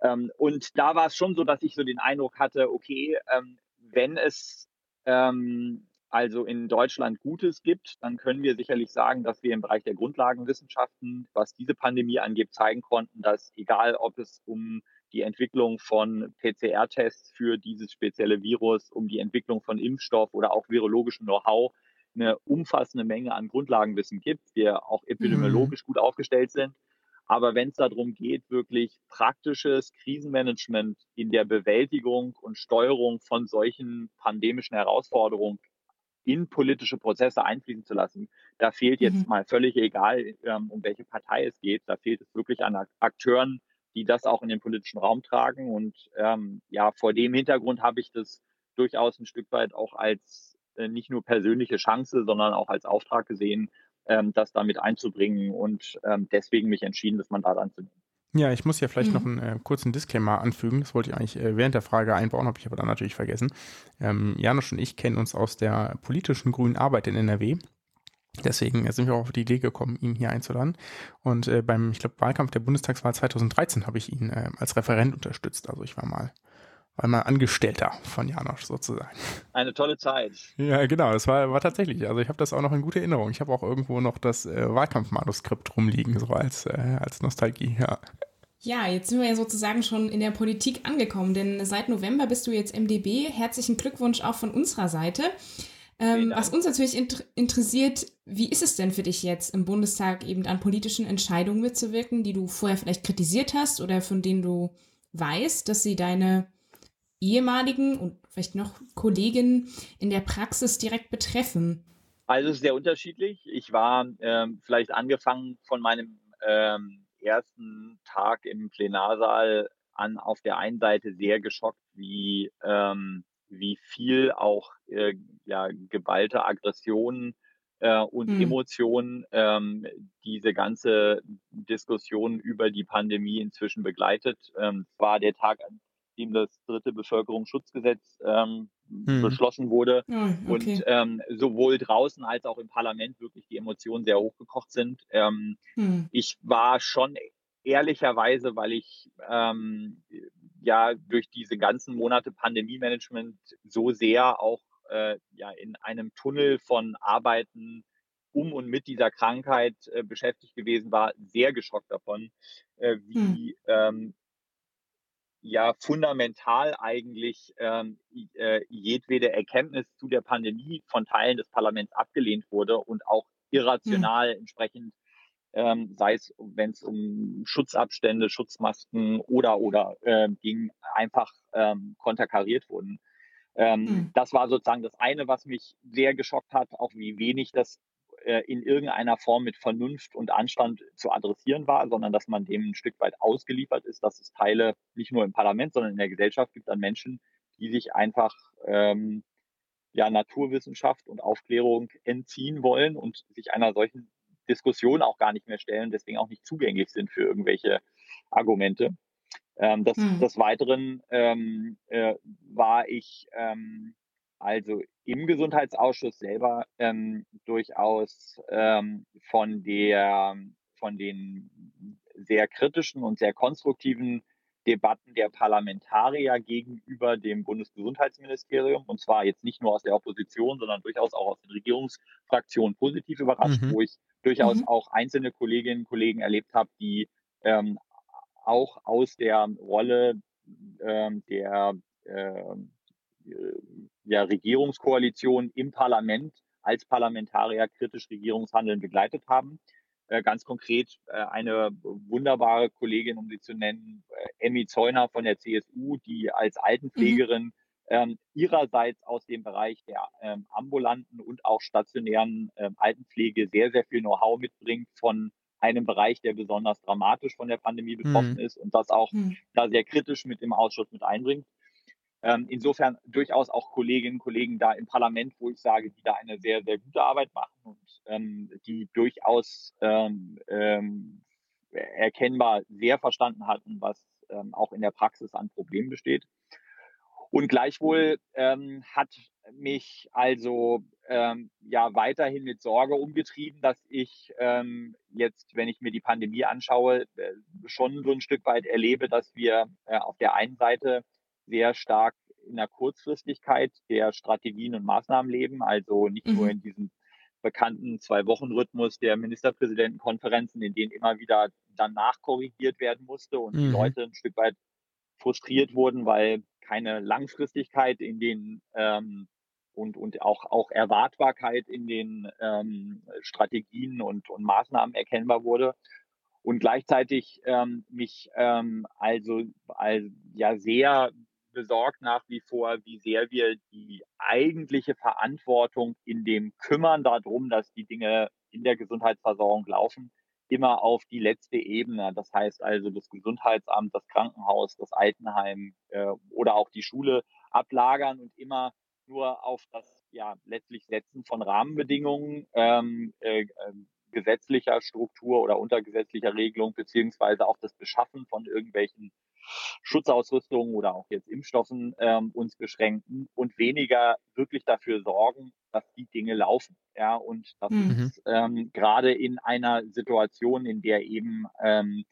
Ähm, und da war es schon so, dass ich so den Eindruck hatte, okay, ähm, wenn es ähm, also in Deutschland Gutes gibt, dann können wir sicherlich sagen, dass wir im Bereich der Grundlagenwissenschaften, was diese Pandemie angeht, zeigen konnten, dass egal, ob es um die Entwicklung von P C R Tests für dieses spezielle Virus, um die Entwicklung von Impfstoff oder auch virologischem Know-how, eine umfassende Menge an Grundlagenwissen gibt, wir auch epidemiologisch mhm. gut aufgestellt sind. Aber wenn es darum geht, wirklich praktisches Krisenmanagement in der Bewältigung und Steuerung von solchen pandemischen Herausforderungen in politische Prozesse einfließen zu lassen, da fehlt jetzt mhm. mal völlig egal, um welche Partei es geht, da fehlt es wirklich an Akteuren, die das auch in den politischen Raum tragen. Und ähm, ja, vor dem Hintergrund habe ich das durchaus ein Stück weit auch als äh, nicht nur persönliche Chance, sondern auch als Auftrag gesehen, das damit einzubringen und ähm, deswegen mich entschieden, das Mandat anzunehmen. Ja, ich muss ja vielleicht mhm. noch einen äh, kurzen Disclaimer anfügen. Das wollte ich eigentlich äh, während der Frage einbauen, habe ich aber dann natürlich vergessen. Ähm, Janosch und ich kennen uns aus der politischen grünen Arbeit in N R W. Deswegen sind wir auch auf die Idee gekommen, ihn hier einzuladen. Und äh, beim, ich glaube, Wahlkampf der Bundestagswahl zweitausenddreizehn habe ich ihn äh, als Referent unterstützt. Also ich war mal einmal Angestellter von Janosch sozusagen. Eine tolle Zeit. Ja, genau, das war, war tatsächlich, also ich habe das auch noch in guter Erinnerung. Ich habe auch irgendwo noch das äh, Wahlkampfmanuskript rumliegen, so als, äh, als Nostalgie, ja. Ja, jetzt sind wir ja sozusagen schon in der Politik angekommen, denn seit November bist du jetzt M D B. Herzlichen Glückwunsch auch von unserer Seite. Ähm, was uns natürlich int- interessiert, wie ist es denn für dich jetzt im Bundestag eben an politischen Entscheidungen mitzuwirken, die du vorher vielleicht kritisiert hast oder von denen du weißt, dass sie deine ehemaligen und vielleicht noch Kollegen in der Praxis direkt betreffen? Also es ist sehr unterschiedlich. Ich war ähm, vielleicht angefangen von meinem ähm, ersten Tag im Plenarsaal an auf der einen Seite sehr geschockt, wie, ähm, wie viel auch äh, ja, geballte Aggression äh, und Hm. Emotionen ähm, diese ganze Diskussion über die Pandemie inzwischen begleitet. Ähm, es war der Tag, an dem das dritte Bevölkerungsschutzgesetz ähm, Hm. beschlossen wurde Ja, und okay. ähm, sowohl draußen als auch im Parlament wirklich die Emotionen sehr hochgekocht sind. Ähm, Hm. ich war schon ehrlicherweise, weil ich ähm, ja durch diese ganzen Monate Pandemie-Management so sehr auch äh, ja, in einem Tunnel von Arbeiten um und mit dieser Krankheit äh, beschäftigt gewesen war, sehr geschockt davon, äh, Hm. wie ähm, ja fundamental eigentlich ähm, i- äh, jedwede Erkenntnis zu der Pandemie von Teilen des Parlaments abgelehnt wurde und auch Hm. irrational entsprechend, ähm, sei es, wenn es um Schutzabstände, Schutzmasken oder oder ähm, ging, einfach ähm, konterkariert wurden. Ähm, Hm. das war sozusagen das eine, was mich sehr geschockt hat, auch wie wenig das äh, in irgendeiner Form mit Vernunft und Anstand zu adressieren war, sondern dass man dem ein Stück weit ausgeliefert ist, dass es Teile nicht nur im Parlament, sondern in der Gesellschaft gibt an Menschen, die sich einfach ähm, ja, Naturwissenschaft und Aufklärung entziehen wollen und sich einer solchen Diskussion auch gar nicht mehr stellen, deswegen auch nicht zugänglich sind für irgendwelche Argumente. Ähm, des, Hm. des Weiteren ähm, äh, war ich ähm, also im Gesundheitsausschuss selber ähm, durchaus ähm, von der von den sehr kritischen und sehr konstruktiven Debatten der Parlamentarier gegenüber dem Bundesgesundheitsministerium, und zwar jetzt nicht nur aus der Opposition, sondern durchaus auch aus den Regierungsfraktionen positiv überrascht, Mhm. wo ich durchaus Mhm. auch einzelne Kolleginnen und Kollegen erlebt habe, die ähm, auch aus der Rolle ähm, der ähm, äh, ja, Regierungskoalition im Parlament als Parlamentarier kritisch Regierungshandeln begleitet haben. Äh, ganz konkret äh, eine wunderbare Kollegin, um sie zu nennen, äh, Emmy Zäuner von der C S U, die als Mhm. Altenpflegerin ähm, ihrerseits aus dem Bereich der ähm, ambulanten und auch stationären ähm, Altenpflege sehr, sehr viel Know-how mitbringt von einem Bereich, der besonders dramatisch von der Pandemie betroffen Mhm. ist und das auch Hm. da sehr kritisch mit im Ausschuss mit einbringt. Ähm, insofern durchaus auch Kolleginnen und Kollegen da im Parlament, wo ich sage, die da eine sehr, sehr gute Arbeit machen und ähm, die durchaus ähm, ähm, erkennbar sehr verstanden hatten, was ähm, auch in der Praxis an Problemen besteht. Und gleichwohl ähm, hat mich also ähm, ja weiterhin mit Sorge umgetrieben, dass ich ähm, jetzt, wenn ich mir die Pandemie anschaue, äh, schon so ein Stück weit erlebe, dass wir äh, auf der einen Seite sehr stark in der Kurzfristigkeit der Strategien und Maßnahmen leben, also nicht nur Mhm. in diesem bekannten Zwei-Wochen-Rhythmus der Ministerpräsidentenkonferenzen, in denen immer wieder danach korrigiert werden musste und die Mhm. Leute ein Stück weit frustriert wurden, weil keine Langfristigkeit in den ähm, und, und auch, auch Erwartbarkeit in den ähm, Strategien und, und Maßnahmen erkennbar wurde. Und gleichzeitig ähm, mich ähm, also, also ja sehr besorgt nach wie vor, wie sehr wir die eigentliche Verantwortung in dem Kümmern darum, dass die Dinge in der Gesundheitsversorgung laufen, immer auf die letzte Ebene. Das heißt also das Gesundheitsamt, das Krankenhaus, das Altenheim äh, oder auch die Schule ablagern und immer nur auf das ja letztlich Setzen von Rahmenbedingungen ähm, äh, ähm, gesetzlicher Struktur oder untergesetzlicher Regelung beziehungsweise auf das Beschaffen von irgendwelchen Schutzausrüstungen oder auch jetzt Impfstoffen ähm, uns beschränken und weniger wirklich dafür sorgen, dass die Dinge laufen. Ja, und das Mhm. ist ähm, gerade in einer Situation, in der eben ähm,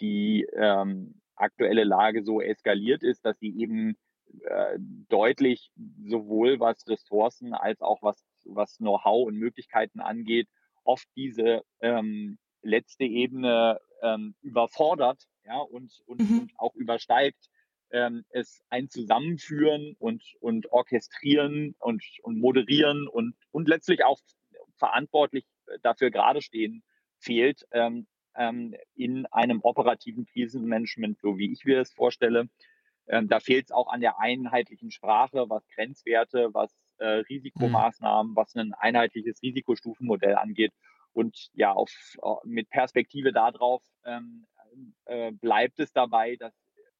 die ähm, aktuelle Lage so eskaliert ist, dass sie eben äh, deutlich sowohl was Ressourcen als auch was, was Know-how und Möglichkeiten angeht, oft diese ähm, letzte Ebene ähm, überfordert, ja, und, und, und Mhm. auch übersteigt, ähm, es ein Zusammenführen und, und Orchestrieren und, und Moderieren und, und letztlich auch verantwortlich dafür gerade stehen fehlt ähm, ähm, in einem operativen Krisenmanagement, so wie ich mir das vorstelle. Ähm, da fehlt es auch an der einheitlichen Sprache, was Grenzwerte, was äh, Mhm. Risikomaßnahmen, was ein einheitliches Risikostufenmodell angeht. Und ja, auf, au- mit Perspektive darauf ähm, äh, bleibt es dabei, dass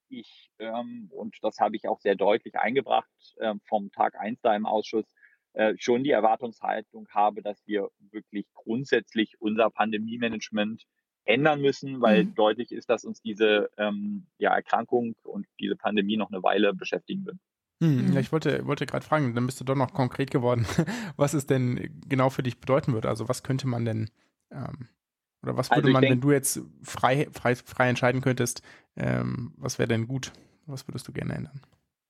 ich, ähm, und das habe ich auch sehr deutlich eingebracht ähm, vom Tag eins da im Ausschuss, äh, schon die Erwartungshaltung habe, dass wir wirklich grundsätzlich unser Pandemie-Management ändern müssen, weil mhm. deutlich ist, dass uns diese ähm, ja, Erkrankung und diese Pandemie noch eine Weile beschäftigen wird. Mhm. Ja, ich wollte, wollte gerade fragen, dann bist du doch noch konkret geworden, was es denn genau für dich bedeuten würde. Also was könnte man denn, ähm, oder was würde also man, denk, wenn du jetzt frei, frei, frei entscheiden könntest, ähm, was wäre denn gut? Was würdest du gerne ändern?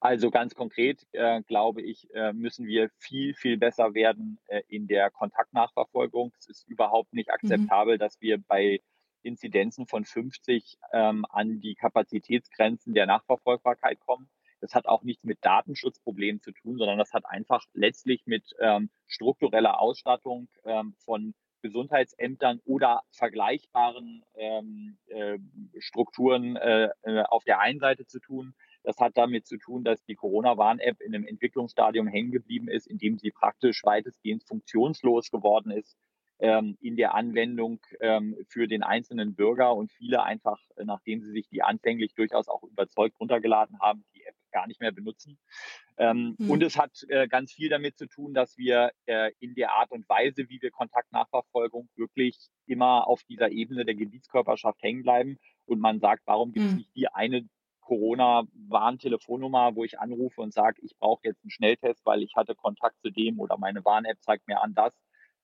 Also ganz konkret, äh, glaube ich, äh, müssen wir viel, viel besser werden äh, in der Kontaktnachverfolgung. Es ist überhaupt nicht akzeptabel, mhm. dass wir bei Inzidenzen von fünfzig ähm, an die Kapazitätsgrenzen der Nachverfolgbarkeit kommen. Das hat auch nichts mit Datenschutzproblemen zu tun, sondern das hat einfach letztlich mit ähm, struktureller Ausstattung ähm, von Gesundheitsämtern oder vergleichbaren ähm, äh, Strukturen äh, auf der einen Seite zu tun. Das hat damit zu tun, dass die Corona-Warn-App in einem Entwicklungsstadium hängen geblieben ist, in dem sie praktisch weitestgehend funktionslos geworden ist ähm, in der Anwendung ähm, für den einzelnen Bürger und viele einfach, nachdem sie sich die anfänglich durchaus auch überzeugt runtergeladen haben, die App gar nicht mehr benutzen. Ähm, mhm. Und es hat äh, ganz viel damit zu tun, dass wir äh, in der Art und Weise, wie wir Kontaktnachverfolgung wirklich immer auf dieser Ebene der Gebietskörperschaft hängen bleiben und man sagt, warum gibt es mhm. nicht die eine Corona-Warn-Telefonnummer, wo ich anrufe und sage, ich brauche jetzt einen Schnelltest, weil ich hatte Kontakt zu dem oder meine Warn-App zeigt mir an das.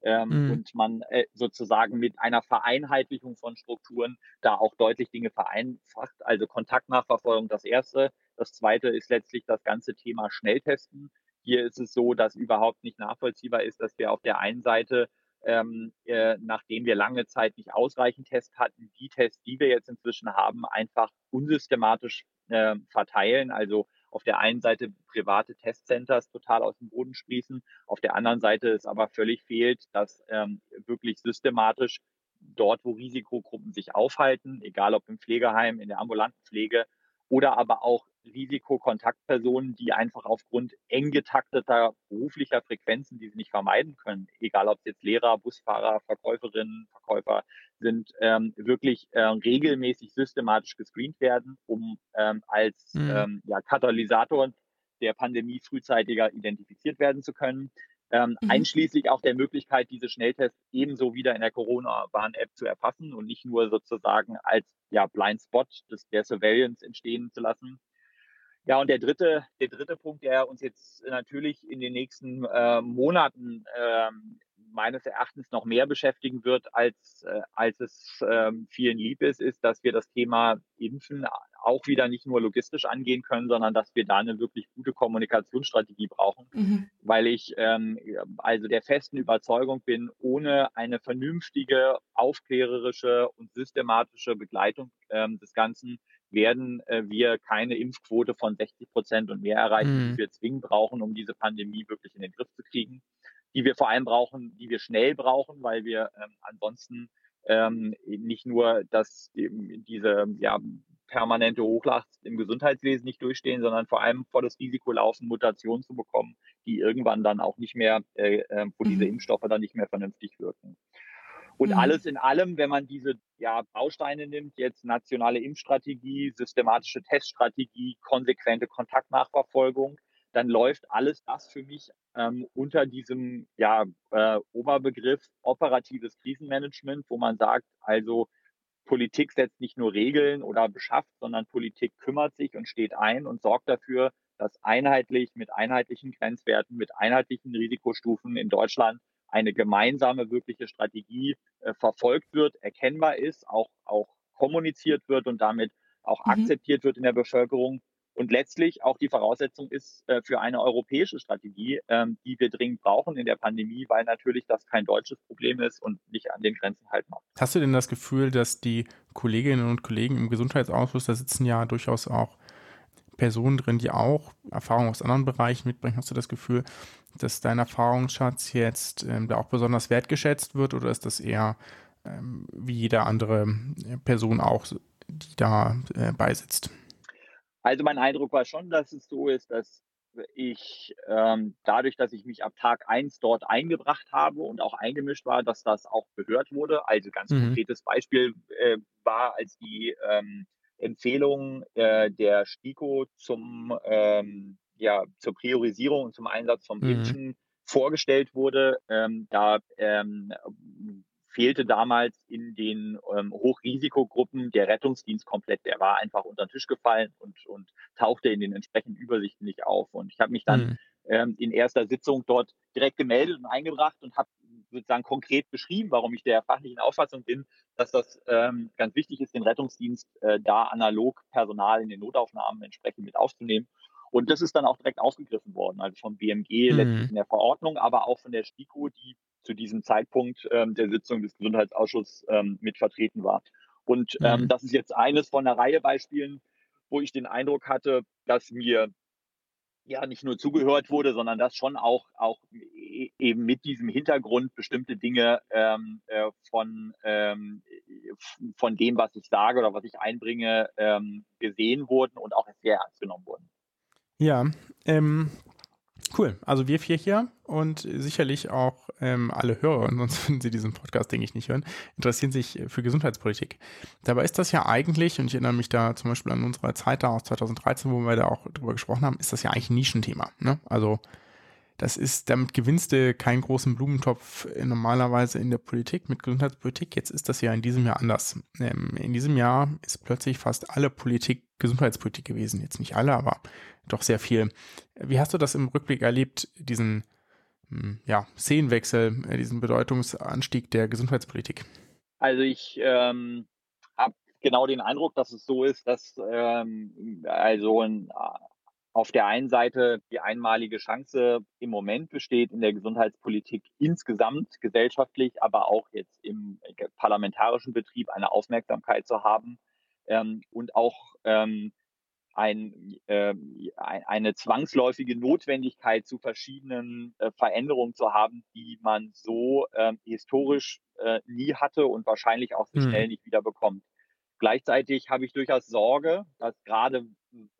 Ähm, mhm. Und man äh, sozusagen mit einer Vereinheitlichung von Strukturen da auch deutlich Dinge vereinfacht. Also Kontaktnachverfolgung das Erste. Das Zweite ist letztlich das ganze Thema Schnelltesten. Hier ist es so, dass überhaupt nicht nachvollziehbar ist, dass wir auf der einen Seite, ähm, äh, nachdem wir lange Zeit nicht ausreichend Tests hatten, die Tests, die wir jetzt inzwischen haben, einfach unsystematisch äh, verteilen. Also auf der einen Seite private Testcenters total aus dem Boden sprießen, auf der anderen Seite es aber völlig fehlt, dass ähm, wirklich systematisch dort, wo Risikogruppen sich aufhalten, egal ob im Pflegeheim, in der ambulanten Pflege oder aber auch Risikokontaktpersonen, die einfach aufgrund eng getakteter beruflicher Frequenzen, die sie nicht vermeiden können, egal ob es jetzt Lehrer, Busfahrer, Verkäuferinnen, Verkäufer sind, ähm, wirklich äh, regelmäßig systematisch gescreent werden, um ähm, als mhm. ähm, ja, Katalysator der Pandemie frühzeitiger identifiziert werden zu können. Ähm, mhm. Einschließlich auch der Möglichkeit, diese Schnelltests ebenso wieder in der Corona-Warn-App zu erfassen und nicht nur sozusagen als ja, Blindspot des, der Surveillance entstehen zu lassen. Ja, und der dritte, der dritte Punkt, der uns jetzt natürlich in den nächsten äh, Monaten äh, meines Erachtens noch mehr beschäftigen wird, als, äh, als es äh, vielen lieb ist, ist, dass wir das Thema Impfen auch wieder nicht nur logistisch angehen können, sondern dass wir da eine wirklich gute Kommunikationsstrategie brauchen, mhm. weil ich ähm, also der festen Überzeugung bin, ohne eine vernünftige, aufklärerische und systematische Begleitung äh, des Ganzen werden äh, wir keine Impfquote von sechzig Prozent und mehr erreichen, die wir zwingend brauchen, um diese Pandemie wirklich in den Griff zu kriegen, die wir vor allem brauchen, die wir schnell brauchen, weil wir ähm, ansonsten ähm, nicht nur das, ähm, diese ja, permanente Hochlacht im Gesundheitswesen nicht durchstehen, sondern vor allem vor das Risiko laufen, Mutationen zu bekommen, die irgendwann dann auch nicht mehr, äh, äh, wo mhm. diese Impfstoffe dann nicht mehr vernünftig wirken. Und alles in allem, wenn man diese ja, Bausteine nimmt, jetzt nationale Impfstrategie, systematische Teststrategie, konsequente Kontaktnachverfolgung, dann läuft alles das für mich ähm, unter diesem ja, äh, Oberbegriff operatives Krisenmanagement, wo man sagt, also Politik setzt nicht nur Regeln oder beschafft, sondern Politik kümmert sich und steht ein und sorgt dafür, dass einheitlich mit einheitlichen Grenzwerten, mit einheitlichen Risikostufen in Deutschland eine gemeinsame wirkliche Strategie äh, verfolgt wird, erkennbar ist, auch, auch kommuniziert wird und damit auch mhm. akzeptiert wird in der Bevölkerung und letztlich auch die Voraussetzung ist äh, für eine europäische Strategie, ähm, die wir dringend brauchen in der Pandemie, weil natürlich das kein deutsches Problem ist und nicht an den Grenzen halt macht. Hast du denn das Gefühl, dass die Kolleginnen und Kollegen im Gesundheitsausschuss, da sitzen ja durchaus auch Personen drin, die auch Erfahrung aus anderen Bereichen mitbringen. Hast du das Gefühl, dass dein Erfahrungsschatz jetzt ähm, da auch besonders wertgeschätzt wird oder ist das eher ähm, wie jede andere Person auch, die da äh, beisitzt? Also mein Eindruck war schon, dass es so ist, dass ich ähm, dadurch, dass ich mich ab Tag eins dort eingebracht habe und auch eingemischt war, dass das auch gehört wurde. Also ganz mhm. konkretes Beispiel äh, war, als die ähm, Empfehlungen äh, der STIKO zum, ähm, ja, zur Priorisierung und zum Einsatz vom mhm. Impfen vorgestellt wurde. Ähm, da ähm, fehlte damals in den ähm, Hochrisikogruppen der Rettungsdienst komplett. Der war einfach unter den Tisch gefallen und, und tauchte in den entsprechenden Übersichten nicht auf. Und ich habe mich dann mhm. ähm, in erster Sitzung dort direkt gemeldet und eingebracht und habe sozusagen konkret beschrieben, warum ich der fachlichen Auffassung bin, dass das ähm, ganz wichtig ist, den Rettungsdienst äh, da analog Personal in den Notaufnahmen entsprechend mit aufzunehmen. Und das ist dann auch direkt aufgegriffen worden, also vom B M G mhm. letztlich in der Verordnung, aber auch von der STIKO, die zu diesem Zeitpunkt ähm, der Sitzung des Gesundheitsausschusses ähm, mit vertreten war. Und ähm, mhm. das ist jetzt eines von einer Reihe Beispielen, wo ich den Eindruck hatte, dass mir ja nicht nur zugehört wurde, sondern dass schon auch, auch eben mit diesem Hintergrund bestimmte Dinge ähm, äh, von, ähm, von dem, was ich sage oder was ich einbringe, ähm, gesehen wurden und auch sehr ernst genommen wurden. Ja, ähm, cool. Also wir vier hier und sicherlich auch ähm, alle Hörer, sonst würden sie diesen Podcast, denke ich, nicht hören, interessieren sich für Gesundheitspolitik. Dabei ist das ja eigentlich, und ich erinnere mich da zum Beispiel an unsere Zeit da aus zweitausenddreizehn, wo wir da auch drüber gesprochen haben, ist das ja eigentlich ein Nischenthema, ne? Also das ist, damit gewinnst du keinen großen Blumentopf normalerweise in der Politik mit Gesundheitspolitik. Jetzt ist das ja in diesem Jahr anders. Ähm, in diesem Jahr ist plötzlich fast alle Politik Gesundheitspolitik gewesen. Jetzt nicht alle, aber doch sehr viel. Wie hast du das im Rückblick erlebt, diesen ja, Szenenwechsel, diesen Bedeutungsanstieg der Gesundheitspolitik? Also ich ähm, habe genau den Eindruck, dass es so ist, dass ähm, also ein auf der einen Seite die einmalige Chance im Moment besteht in der Gesundheitspolitik insgesamt gesellschaftlich, aber auch jetzt im parlamentarischen Betrieb eine Aufmerksamkeit zu haben ähm, und auch ähm, ein, äh, eine zwangsläufige Notwendigkeit zu verschiedenen äh, Veränderungen zu haben, die man so äh, historisch äh, nie hatte und wahrscheinlich auch so schnell nicht wieder bekommt. Gleichzeitig habe ich durchaus Sorge, dass gerade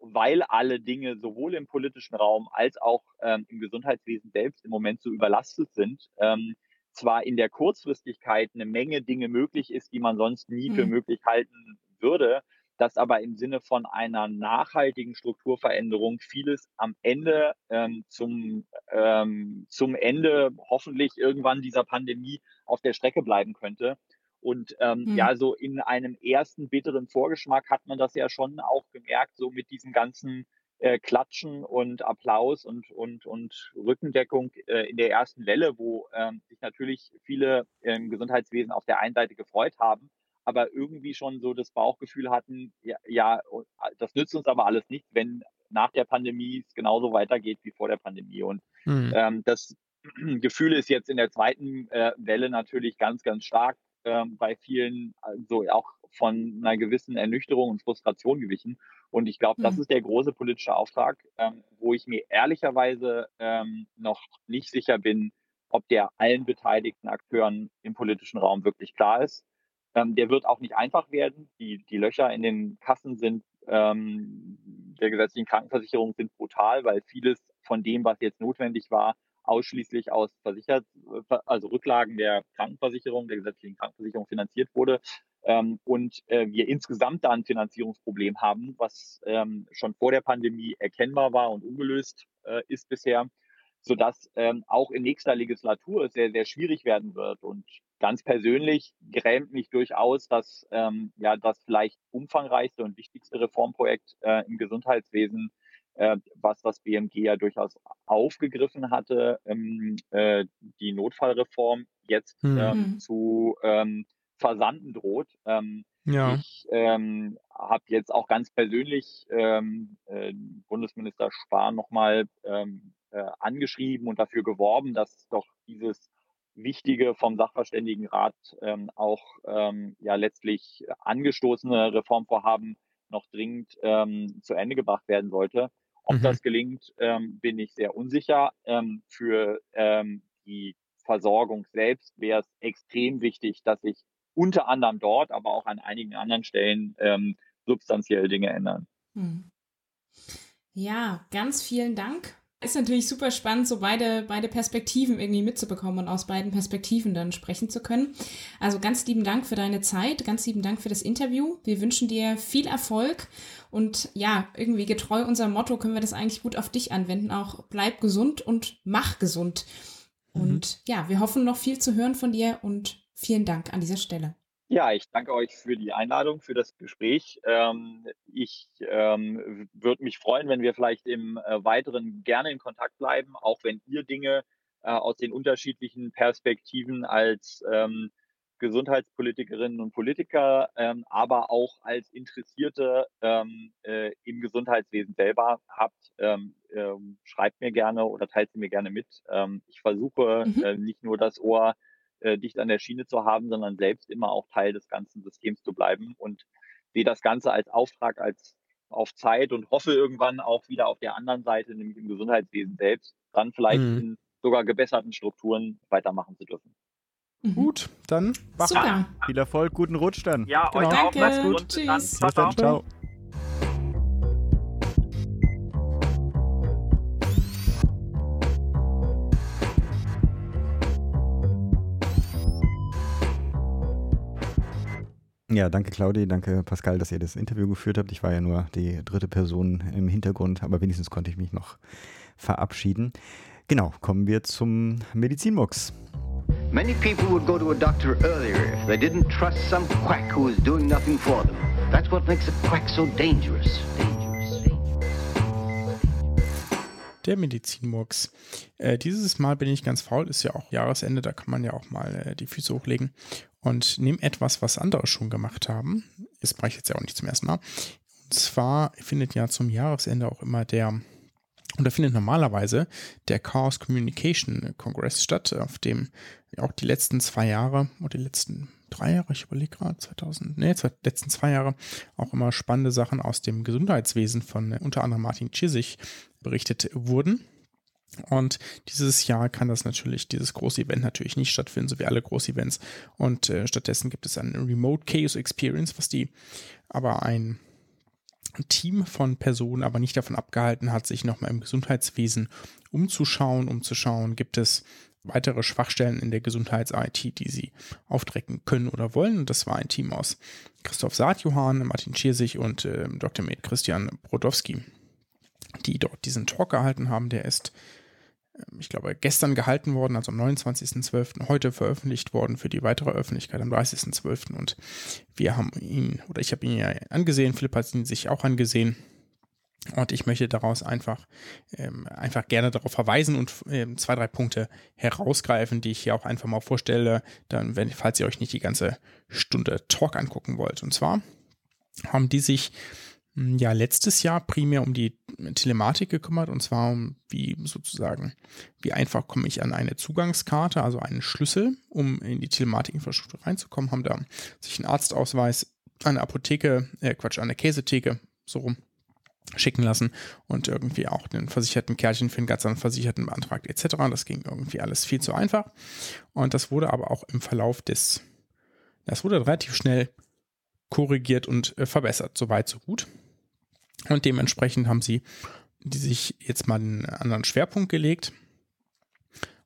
weil alle Dinge sowohl im politischen Raum als auch ähm, im Gesundheitswesen selbst im Moment so überlastet sind, ähm, zwar in der Kurzfristigkeit eine Menge Dinge möglich ist, die man sonst nie mhm. für möglich halten würde, dass aber im Sinne von einer nachhaltigen Strukturveränderung vieles am Ende ähm, zum, ähm, zum Ende hoffentlich irgendwann dieser Pandemie auf der Strecke bleiben könnte. Und ähm, mhm. ja, so in einem ersten bitteren Vorgeschmack hat man das ja schon auch gemerkt, so mit diesem ganzen äh, Klatschen und Applaus und und und Rückendeckung äh, in der ersten Welle, wo ähm, sich natürlich viele im Gesundheitswesen auf der einen Seite gefreut haben, aber irgendwie schon so das Bauchgefühl hatten, ja, ja das nützt uns aber alles nicht, wenn nach der Pandemie es genauso weitergeht wie vor der Pandemie. Und mhm. ähm, das Gefühl ist jetzt in der zweiten äh, Welle natürlich ganz, ganz stark. Bei vielen so also auch von einer gewissen Ernüchterung und Frustration gewichen. Und ich glaube, das ist der große politische Auftrag, ähm, wo ich mir ehrlicherweise ähm, noch nicht sicher bin, ob der allen beteiligten Akteuren im politischen Raum wirklich klar ist. Ähm, der wird auch nicht einfach werden. Die, die Löcher in den Kassen sind ähm, der gesetzlichen Krankenversicherung sind brutal, weil vieles von dem, was jetzt notwendig war, ausschließlich aus Versichert, also Rücklagen der Krankenversicherung, der gesetzlichen Krankenversicherung finanziert wurde ähm, und äh, wir insgesamt da ein Finanzierungsproblem haben, was ähm, schon vor der Pandemie erkennbar war und ungelöst äh, ist bisher, sodass ähm, auch in nächster Legislatur es sehr, sehr schwierig werden wird. Und ganz persönlich grämt mich durchaus, dass ähm, ja das vielleicht umfangreichste und wichtigste Reformprojekt äh, im Gesundheitswesen, was das B M G ja durchaus aufgegriffen hatte, ähm, äh, die Notfallreform jetzt mhm. ähm, zu ähm, versanden droht. Ähm, ja. Ich ähm, habe jetzt auch ganz persönlich ähm, äh, Bundesminister Spahn nochmal ähm, äh, angeschrieben und dafür geworben, dass doch dieses wichtige vom Sachverständigenrat ähm, auch ähm, ja letztlich angestoßene Reformvorhaben noch dringend ähm, zu Ende gebracht werden sollte. Ob mhm. das gelingt, ähm, bin ich sehr unsicher. Ähm, für ähm, die Versorgung selbst wäre es extrem wichtig, dass sich unter anderem dort, aber auch an einigen anderen Stellen ähm, substanziell Dinge ändern. Mhm. Ja, ganz vielen Dank. Ist natürlich super spannend, so beide, beide Perspektiven irgendwie mitzubekommen und aus beiden Perspektiven dann sprechen zu können. Also ganz lieben Dank für deine Zeit, ganz lieben Dank für das Interview. Wir wünschen dir viel Erfolg und ja, irgendwie getreu unserem Motto können wir das eigentlich gut auf dich anwenden. Auch bleib gesund und mach gesund. Und mhm. ja, wir hoffen noch viel zu hören von dir und vielen Dank an dieser Stelle. Ja, ich danke euch für die Einladung, für das Gespräch. Ähm, ich ähm, würde mich freuen, wenn wir vielleicht im äh, Weiteren gerne in Kontakt bleiben, auch wenn ihr Dinge äh, aus den unterschiedlichen Perspektiven als ähm, Gesundheitspolitikerinnen und Politiker, ähm, aber auch als Interessierte ähm, äh, im Gesundheitswesen selber habt, ähm, ähm, schreibt mir gerne oder teilt sie mir gerne mit. Ähm, ich versuche mhm. äh, nicht nur das Ohr äh, dicht an der Schiene zu haben, sondern selbst immer auch Teil des ganzen Systems zu bleiben und sehe das Ganze als Auftrag, als auf Zeit und hoffe irgendwann auch wieder auf der anderen Seite, nämlich im Gesundheitswesen selbst, dann vielleicht mhm. in sogar gebesserten Strukturen weitermachen zu dürfen. Mhm. Gut, dann macht's. Viel Erfolg, guten Rutsch dann. Ja, genau. Euch auch. Macht's gut. Tschüss. Bis dann. Ciao. Ja, danke Claudi, danke Pascal, dass ihr das Interview geführt habt. Ich war ja nur die dritte Person im Hintergrund, aber wenigstens konnte ich mich noch verabschieden. Genau, kommen wir zum Medizinbox. Many people would go to a doctor earlier if they didn't trust some quack who is doing nothing for them. That's what makes a quack so dangerous. Dangerous, dangerous. Der Medizinmurks. Äh, dieses Mal bin ich ganz faul, ist ja auch Jahresende, da kann man ja auch mal äh, die Füße hochlegen und nehme etwas, was andere schon gemacht haben. Das mache ich jetzt ja auch nicht zum ersten Mal. Und zwar findet ja zum Jahresende auch immer der, und da findet normalerweise der Chaos Communication Congress statt, auf dem auch die letzten zwei Jahre oder die letzten drei Jahre, ich überlege gerade, zweitausend, nee, die letzten zwei Jahre auch immer spannende Sachen aus dem Gesundheitswesen von unter anderem Martin Czisig berichtet wurden. Und dieses Jahr kann das natürlich, dieses große Event natürlich nicht stattfinden, so wie alle Groß-Events. Und äh, stattdessen gibt es eine Remote Chaos Experience, was die aber ein ein Team von Personen aber nicht davon abgehalten hat, sich nochmal im Gesundheitswesen umzuschauen, umzuschauen, gibt es weitere Schwachstellen in der Gesundheits-I T, die sie aufdecken können oder wollen. Und das war ein Team aus Christoph Saatjohann, Martin Schiersich und äh, Doktor Med Christian Brodowski, die dort diesen Talk gehalten haben. Der ist, äh, ich glaube, gestern gehalten worden, also am neunundzwanzigsten zwölften, heute veröffentlicht worden für die weitere Öffentlichkeit am dreißigsten zwölften und wir haben ihn, oder ich habe ihn ja angesehen, Philipp hat ihn sich auch angesehen und ich möchte daraus einfach, ähm, einfach gerne darauf verweisen und ähm, zwei, drei Punkte herausgreifen, die ich hier auch einfach mal vorstelle, dann, wenn, falls ihr euch nicht die ganze Stunde Talk angucken wollt. Und zwar haben die sich ja letztes Jahr primär um die Telematik gekümmert und zwar um wie sozusagen, wie einfach komme ich an eine Zugangskarte, also einen Schlüssel, um in die Telematikinfrastruktur reinzukommen, haben da sich einen Arztausweis an der Apotheke, äh Quatsch, an der Käsetheke so rum schicken lassen und irgendwie auch den versicherten Kärtchen für den ganzen Versicherten beantragt et cetera. Das ging irgendwie alles viel zu einfach und das wurde aber auch im Verlauf des, das wurde relativ schnell korrigiert und äh, verbessert, soweit so gut. Und dementsprechend haben sie die sich jetzt mal einen anderen Schwerpunkt gelegt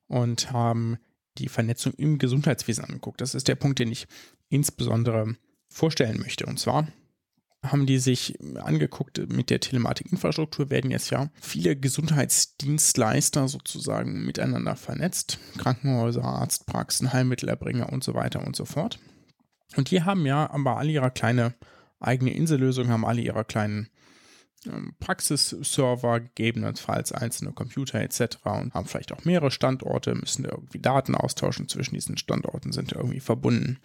und haben die Vernetzung im Gesundheitswesen angeguckt. Das ist der Punkt, den ich insbesondere vorstellen möchte. Und zwar haben die sich angeguckt, mit der Telematikinfrastruktur werden jetzt ja viele Gesundheitsdienstleister sozusagen miteinander vernetzt. Krankenhäuser, Arztpraxen, Heilmittelerbringer und so weiter und so fort. Und die haben ja aber alle ihre kleine eigene Insellösung, haben alle ihre kleinen ähm, Praxisserver, gegebenenfalls einzelne Computer et cetera und haben vielleicht auch mehrere Standorte, müssen irgendwie Daten austauschen, zwischen diesen Standorten sind irgendwie verbunden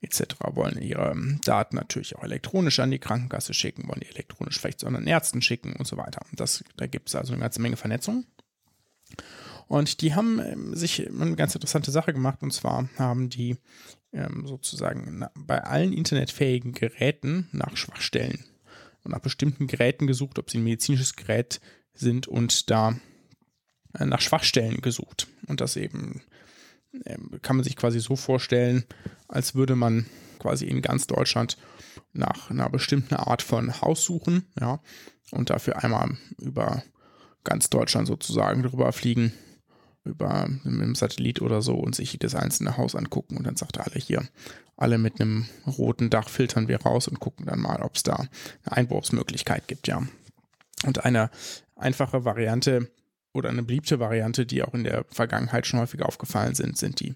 et cetera, wollen ihre Daten natürlich auch elektronisch an die Krankenkasse schicken, wollen die elektronisch vielleicht zu anderen Ärzten schicken und so weiter. Und das, da gibt es also eine ganze Menge Vernetzung. Und die haben ähm, sich eine ganz interessante Sache gemacht und zwar haben die ähm, sozusagen na, bei allen internetfähigen Geräten nach Schwachstellen und nach bestimmten Geräten gesucht, ob sie ein medizinisches Gerät sind und da äh, nach Schwachstellen gesucht. Und das eben äh, kann man sich quasi so vorstellen, als würde man quasi in ganz Deutschland nach einer bestimmten Art von Haus suchen, ja, und dafür einmal über ganz Deutschland sozusagen drüber fliegen, über mit einem Satellit oder so und sich jedes einzelne Haus angucken und dann sagt er alle hier, alle mit einem roten Dach filtern wir raus und gucken dann mal, ob es da eine Einbruchsmöglichkeit gibt, ja. Und eine einfache Variante, oder eine beliebte Variante, die auch in der Vergangenheit schon häufiger aufgefallen sind, sind die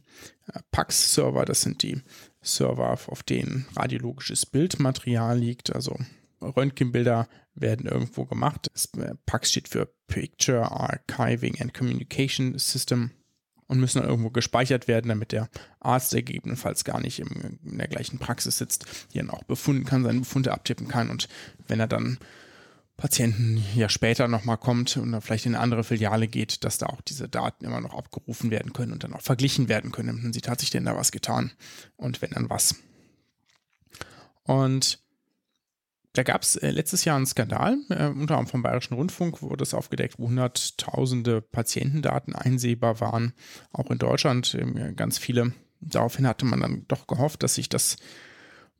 P A X-Server. Das sind die Server, auf denen radiologisches Bildmaterial liegt, also Röntgenbilder werden irgendwo gemacht. Das P A X steht für Picture Archiving and Communication System und müssen dann irgendwo gespeichert werden, damit der Arzt, der gegebenenfalls gar nicht im, in der gleichen Praxis sitzt, die dann auch befunden kann, seine Befunde abtippen kann. Und wenn er dann Patienten ja später nochmal kommt und dann vielleicht in eine andere Filiale geht, dass da auch diese Daten immer noch abgerufen werden können und dann auch verglichen werden können. Dann sieht, hat sich denn da was getan? Und wenn, dann was? Und da gab es letztes Jahr einen Skandal, äh, unter anderem vom Bayerischen Rundfunk wurde es aufgedeckt, wo hunderttausende Patientendaten einsehbar waren, auch in Deutschland äh, ganz viele. Daraufhin hatte man dann doch gehofft, dass sich das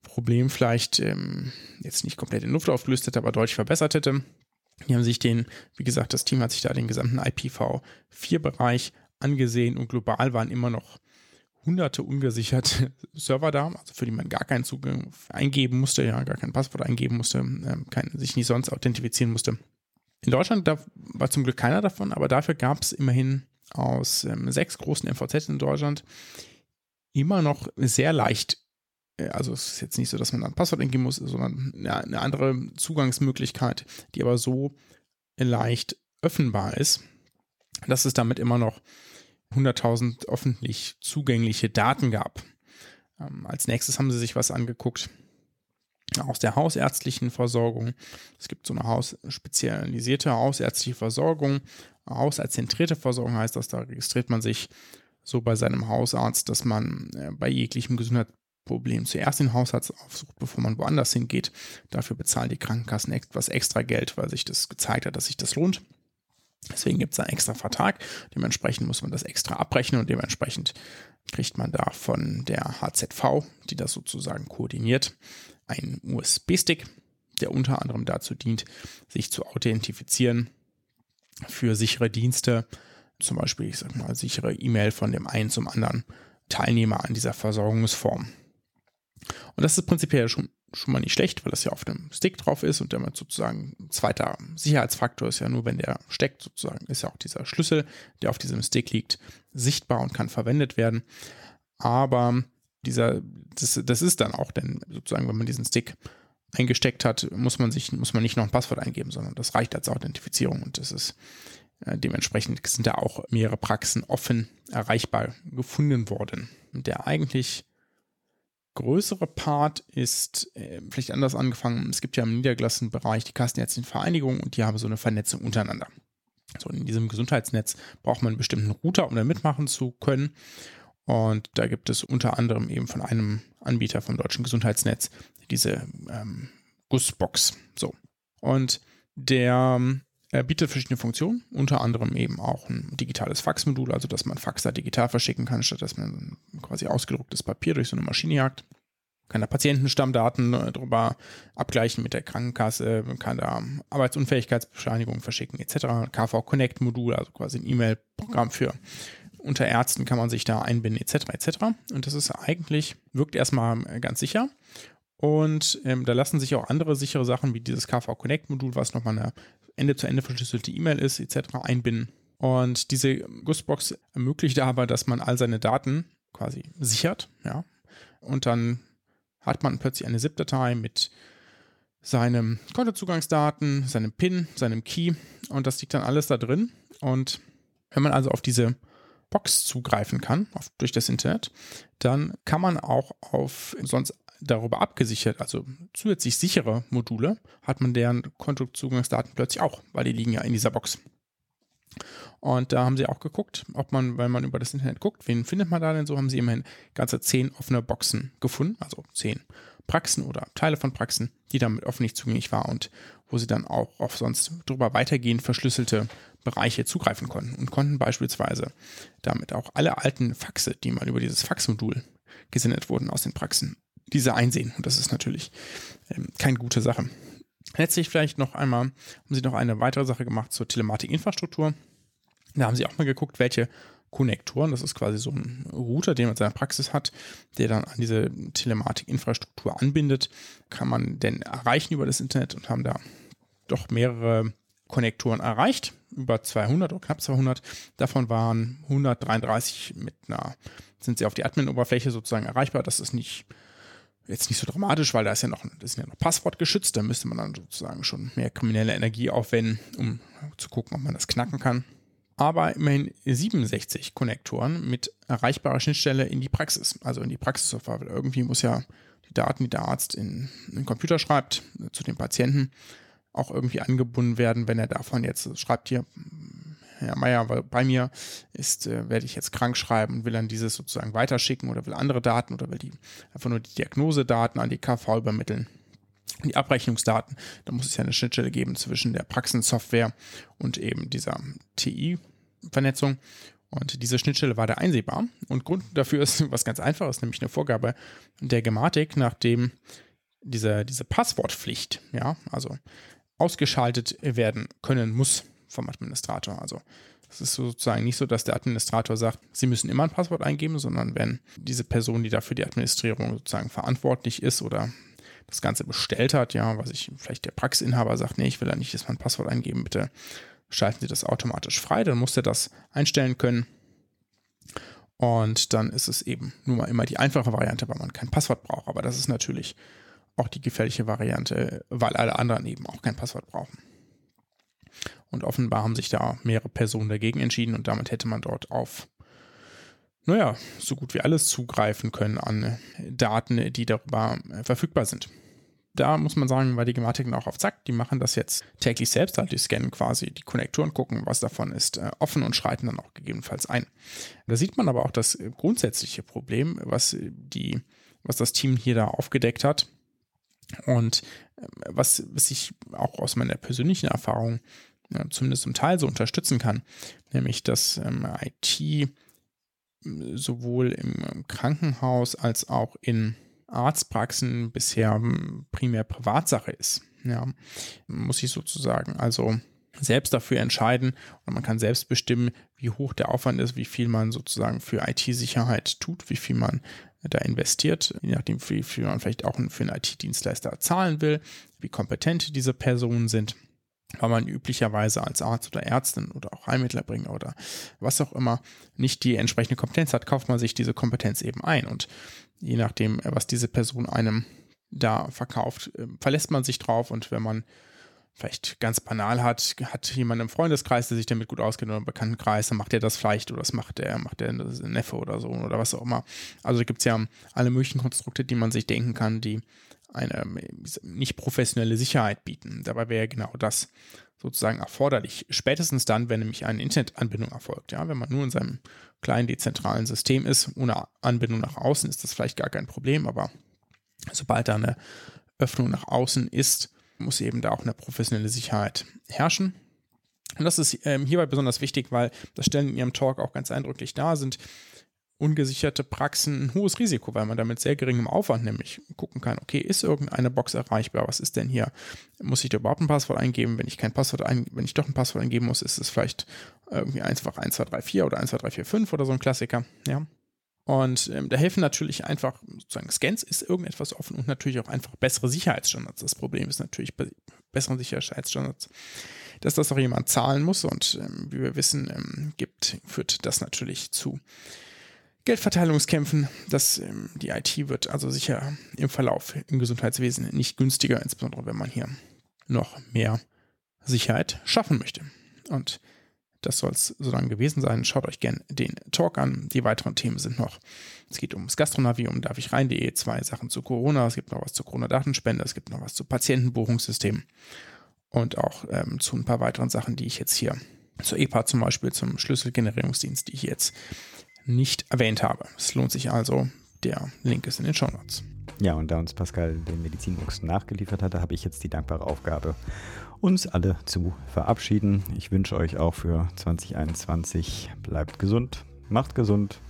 Problem vielleicht ähm, jetzt nicht komplett in Luft aufgelöst hätte, aber deutlich verbessert hätte. Die haben sich den, wie gesagt, das Team hat sich da den gesamten I P v vier Bereich angesehen und global waren immer noch hunderte ungesicherte Server da, also für die man gar keinen Zugang eingeben musste, ja, gar kein Passwort eingeben musste, ähm, kein, sich nicht sonst authentifizieren musste. In Deutschland da war zum Glück keiner davon, aber dafür gab es immerhin aus ähm, sechs großen M V Zs in Deutschland immer noch sehr leicht, äh, also es ist jetzt nicht so, dass man ein Passwort eingeben muss, sondern ja, eine andere Zugangsmöglichkeit, die aber so leicht öffnbar ist, dass es damit immer noch hunderttausend öffentlich zugängliche Daten gab. Ähm, als nächstes haben sie sich was angeguckt aus der hausärztlichen Versorgung. Es gibt so eine haus- spezialisierte hausärztliche Versorgung. Hausarztzentrierte Versorgung heißt das, da registriert man sich so bei seinem Hausarzt, dass man äh, bei jeglichem Gesundheitsproblem zuerst den Hausarzt aufsucht, bevor man woanders hingeht. Dafür bezahlen die Krankenkassen etwas extra Geld, weil sich das gezeigt hat, dass sich das lohnt. Deswegen gibt es einen extra Vertrag, dementsprechend muss man das extra abrechnen und dementsprechend kriegt man da von der H Z V, die das sozusagen koordiniert, einen U S B-Stick, der unter anderem dazu dient, sich zu authentifizieren für sichere Dienste, zum Beispiel, ich sag mal, sichere E-Mail von dem einen zum anderen Teilnehmer an dieser Versorgungsform. Und das ist prinzipiell schon, schon mal nicht schlecht, weil das ja auf einem Stick drauf ist und damit sozusagen ein zweiter Sicherheitsfaktor ist ja nur, wenn der steckt sozusagen, ist ja auch dieser Schlüssel, der auf diesem Stick liegt, sichtbar und kann verwendet werden. Aber dieser, das, das ist dann auch, denn sozusagen, wenn man diesen Stick eingesteckt hat, muss man sich, muss man nicht noch ein Passwort eingeben, sondern das reicht als Authentifizierung und das ist äh, dementsprechend sind da auch mehrere Praxen offen erreichbar gefunden worden. Und der eigentlich größere Part ist äh, vielleicht anders angefangen. Es gibt ja im niedergelassenen Bereich die Kassenärztlichen Vereinigungen und die haben so eine Vernetzung untereinander. So in diesem Gesundheitsnetz braucht man einen bestimmten Router, um da mitmachen zu können. Und da gibt es unter anderem eben von einem Anbieter vom deutschen Gesundheitsnetz diese ähm, Gussbox. So. Und der äh, bietet verschiedene Funktionen, unter anderem eben auch ein digitales Faxmodul, also dass man Fax da digital verschicken kann, statt dass man quasi ausgedrucktes Papier durch so eine Maschine jagt. Kann da Patientenstammdaten äh, drüber abgleichen mit der Krankenkasse, kann da Arbeitsunfähigkeitsbescheinigungen verschicken et cetera. K V Connect Modul, also quasi ein E-Mail-Programm für unter Ärzten kann man sich da einbinden, et cetera et cetera. Und das ist eigentlich, wirkt erstmal ganz sicher. Und ähm, da lassen sich auch andere sichere Sachen wie dieses K V Connect Modul, was nochmal eine Ende-zu-Ende verschlüsselte E-Mail ist, et cetera einbinden. Und diese Gussbox ermöglicht aber, dass man all seine Daten quasi sichert. Ja. Und dann hat man plötzlich eine ZIP-Datei mit seinem Kontozugangsdaten, seinem PIN, seinem Key. Und das liegt dann alles da drin. Und wenn man also auf diese Box zugreifen kann, auf, durch das Internet, dann kann man auch auf sonst darüber abgesichert, also zusätzlich sichere Module, hat man deren Kontozugangsdaten plötzlich auch, weil die liegen ja in dieser Box. Und da haben sie auch geguckt, ob man, wenn man über das Internet guckt, wen findet man da denn so, haben sie immerhin ganze zehn offene Boxen gefunden, also zehn Praxen oder Teile von Praxen, die damit öffentlich zugänglich waren und wo sie dann auch auf sonst drüber weitergehend verschlüsselte Bereiche zugreifen konnten und konnten beispielsweise damit auch alle alten Faxe, die mal über dieses Faxmodul gesendet wurden aus den Praxen, diese einsehen. Und das ist natürlich ähm, keine gute Sache. Letztlich vielleicht noch einmal, haben sie noch eine weitere Sache gemacht zur Telematikinfrastruktur. Da haben sie auch mal geguckt, welche Konnektoren, das ist quasi so ein Router, den man in seiner Praxis hat, der dann an diese Telematikinfrastruktur anbindet, kann man denn erreichen über das Internet und haben da doch mehrere Konnektoren erreicht. über zweihundert oder knapp zweihundert. Davon waren hundertdreiunddreißig mit einer, sind sie auf die Admin-Oberfläche sozusagen erreichbar. Das ist nicht, jetzt nicht so dramatisch, weil da ist ja noch, das ist ja noch Passwort geschützt. Da müsste man dann sozusagen schon mehr kriminelle Energie aufwenden, um zu gucken, ob man das knacken kann. Aber immerhin siebenundsechzig Konnektoren mit erreichbarer Schnittstelle in die Praxis, also in die Praxissoftware. Weil irgendwie muss ja die Daten, die der Arzt in den Computer schreibt, zu den Patienten, auch irgendwie angebunden werden, wenn er davon jetzt schreibt, hier, Herr Meier, weil bei mir ist, äh, werde ich jetzt krank schreiben und will dann dieses sozusagen weiterschicken oder will andere Daten oder will die einfach nur die Diagnosedaten an die K V übermitteln. Die Abrechnungsdaten, da muss es ja eine Schnittstelle geben zwischen der Praxensoftware und eben dieser T I-Vernetzung. Und diese Schnittstelle war da einsehbar. Und Grund dafür ist was ganz Einfaches, nämlich eine Vorgabe der Gematik, nachdem diese, diese Passwortpflicht, ja, also ausgeschaltet werden können muss vom Administrator. Also es ist sozusagen nicht so, dass der Administrator sagt, Sie müssen immer ein Passwort eingeben, sondern wenn diese Person, die dafür die Administrierung sozusagen verantwortlich ist oder das Ganze bestellt hat, ja, was ich, vielleicht der Praxisinhaber sagt, nee, ich will da nicht jetzt mein Passwort eingeben, bitte schalten Sie das automatisch frei, dann muss er das einstellen können. Und dann ist es eben nur mal immer die einfache Variante, weil man kein Passwort braucht. Aber das ist natürlich auch die gefährliche Variante, weil alle anderen eben auch kein Passwort brauchen. Und offenbar haben sich da mehrere Personen dagegen entschieden und damit hätte man dort auf, naja, so gut wie alles zugreifen können an Daten, die darüber verfügbar sind. Da muss man sagen, war die Gematik auch auf Zack, die machen das jetzt täglich selbst, halt die scannen quasi die Konnektoren, gucken, was davon ist offen und schreiten dann auch gegebenenfalls ein. Da sieht man aber auch das grundsätzliche Problem, was, die, was das Team hier da aufgedeckt hat. Und was, was ich auch aus meiner persönlichen Erfahrung äh, zumindest zum Teil so unterstützen kann, nämlich dass ähm, I T sowohl im Krankenhaus als auch in Arztpraxen bisher ähm, primär Privatsache ist. Ja, muss ich sozusagen also selbst dafür entscheiden und man kann selbst bestimmen, wie hoch der Aufwand ist, wie viel man sozusagen für I T-Sicherheit tut, wie viel man da investiert, je nachdem, wie viel man vielleicht auch für einen I T-Dienstleister zahlen will, wie kompetent diese Personen sind, weil man üblicherweise als Arzt oder Ärztin oder auch Heilmittelbringer oder was auch immer nicht die entsprechende Kompetenz hat, kauft man sich diese Kompetenz eben ein. Und je nachdem, was diese Person einem da verkauft, verlässt man sich drauf. Und wenn man vielleicht ganz banal hat, hat jemand im Freundeskreis, der sich damit gut auskennt, oder im Bekanntenkreis, dann macht er das vielleicht oder das macht der, macht der Neffe oder so oder was auch immer. Also gibt es ja alle möglichen Konstrukte, die man sich denken kann, die eine nicht professionelle Sicherheit bieten. Dabei wäre genau das sozusagen erforderlich. Spätestens dann, wenn nämlich eine Internetanbindung erfolgt. Ja, wenn man nur in seinem kleinen dezentralen System ist, ohne Anbindung nach außen, ist das vielleicht gar kein Problem, aber sobald da eine Öffnung nach außen ist, muss eben da auch eine professionelle Sicherheit herrschen. Und das ist ähm, hierbei besonders wichtig, weil das stellen in ihrem Talk auch ganz eindrücklich dar, sind ungesicherte Praxen ein hohes Risiko, weil man damit sehr geringem Aufwand nämlich gucken kann, okay, ist irgendeine Box erreichbar, was ist denn hier? Muss ich da überhaupt ein Passwort eingeben? Wenn ich kein Passwort ein, wenn ich doch ein Passwort eingeben muss, ist es vielleicht irgendwie einfach eins zwei drei vier oder eins zwei drei vier fünf oder so ein Klassiker, ja. Und ähm, da helfen natürlich einfach sozusagen Scans, ist irgendetwas offen und natürlich auch einfach bessere Sicherheitsstandards. Das Problem ist natürlich bei besseren Sicherheitsstandards, dass das auch jemand zahlen muss. Und ähm, wie wir wissen, ähm, gibt, führt das natürlich zu Geldverteilungskämpfen. Das, ähm, die I T wird also sicher im Verlauf im Gesundheitswesen nicht günstiger, insbesondere wenn man hier noch mehr Sicherheit schaffen möchte. Und das soll es so lange gewesen sein. Schaut euch gerne den Talk an. Die weiteren Themen sind noch, es geht ums Gastronavi, um darf ich rein punkt de, zwei Sachen zu Corona, es gibt noch was zur Corona-Datenspende, es gibt noch was zu Patientenbuchungssystemen und auch ähm, zu ein paar weiteren Sachen, die ich jetzt hier zur E P A zum Beispiel, zum Schlüsselgenerierungsdienst, die ich jetzt nicht erwähnt habe. Es lohnt sich also. Der Link ist in den Shownotes. Ja, und da uns Pascal den Medizinwuchs nachgeliefert hatte, habe ich jetzt die dankbare Aufgabe, uns alle zu verabschieden. Ich wünsche euch auch für zwanzig einundzwanzig, bleibt gesund, macht gesund.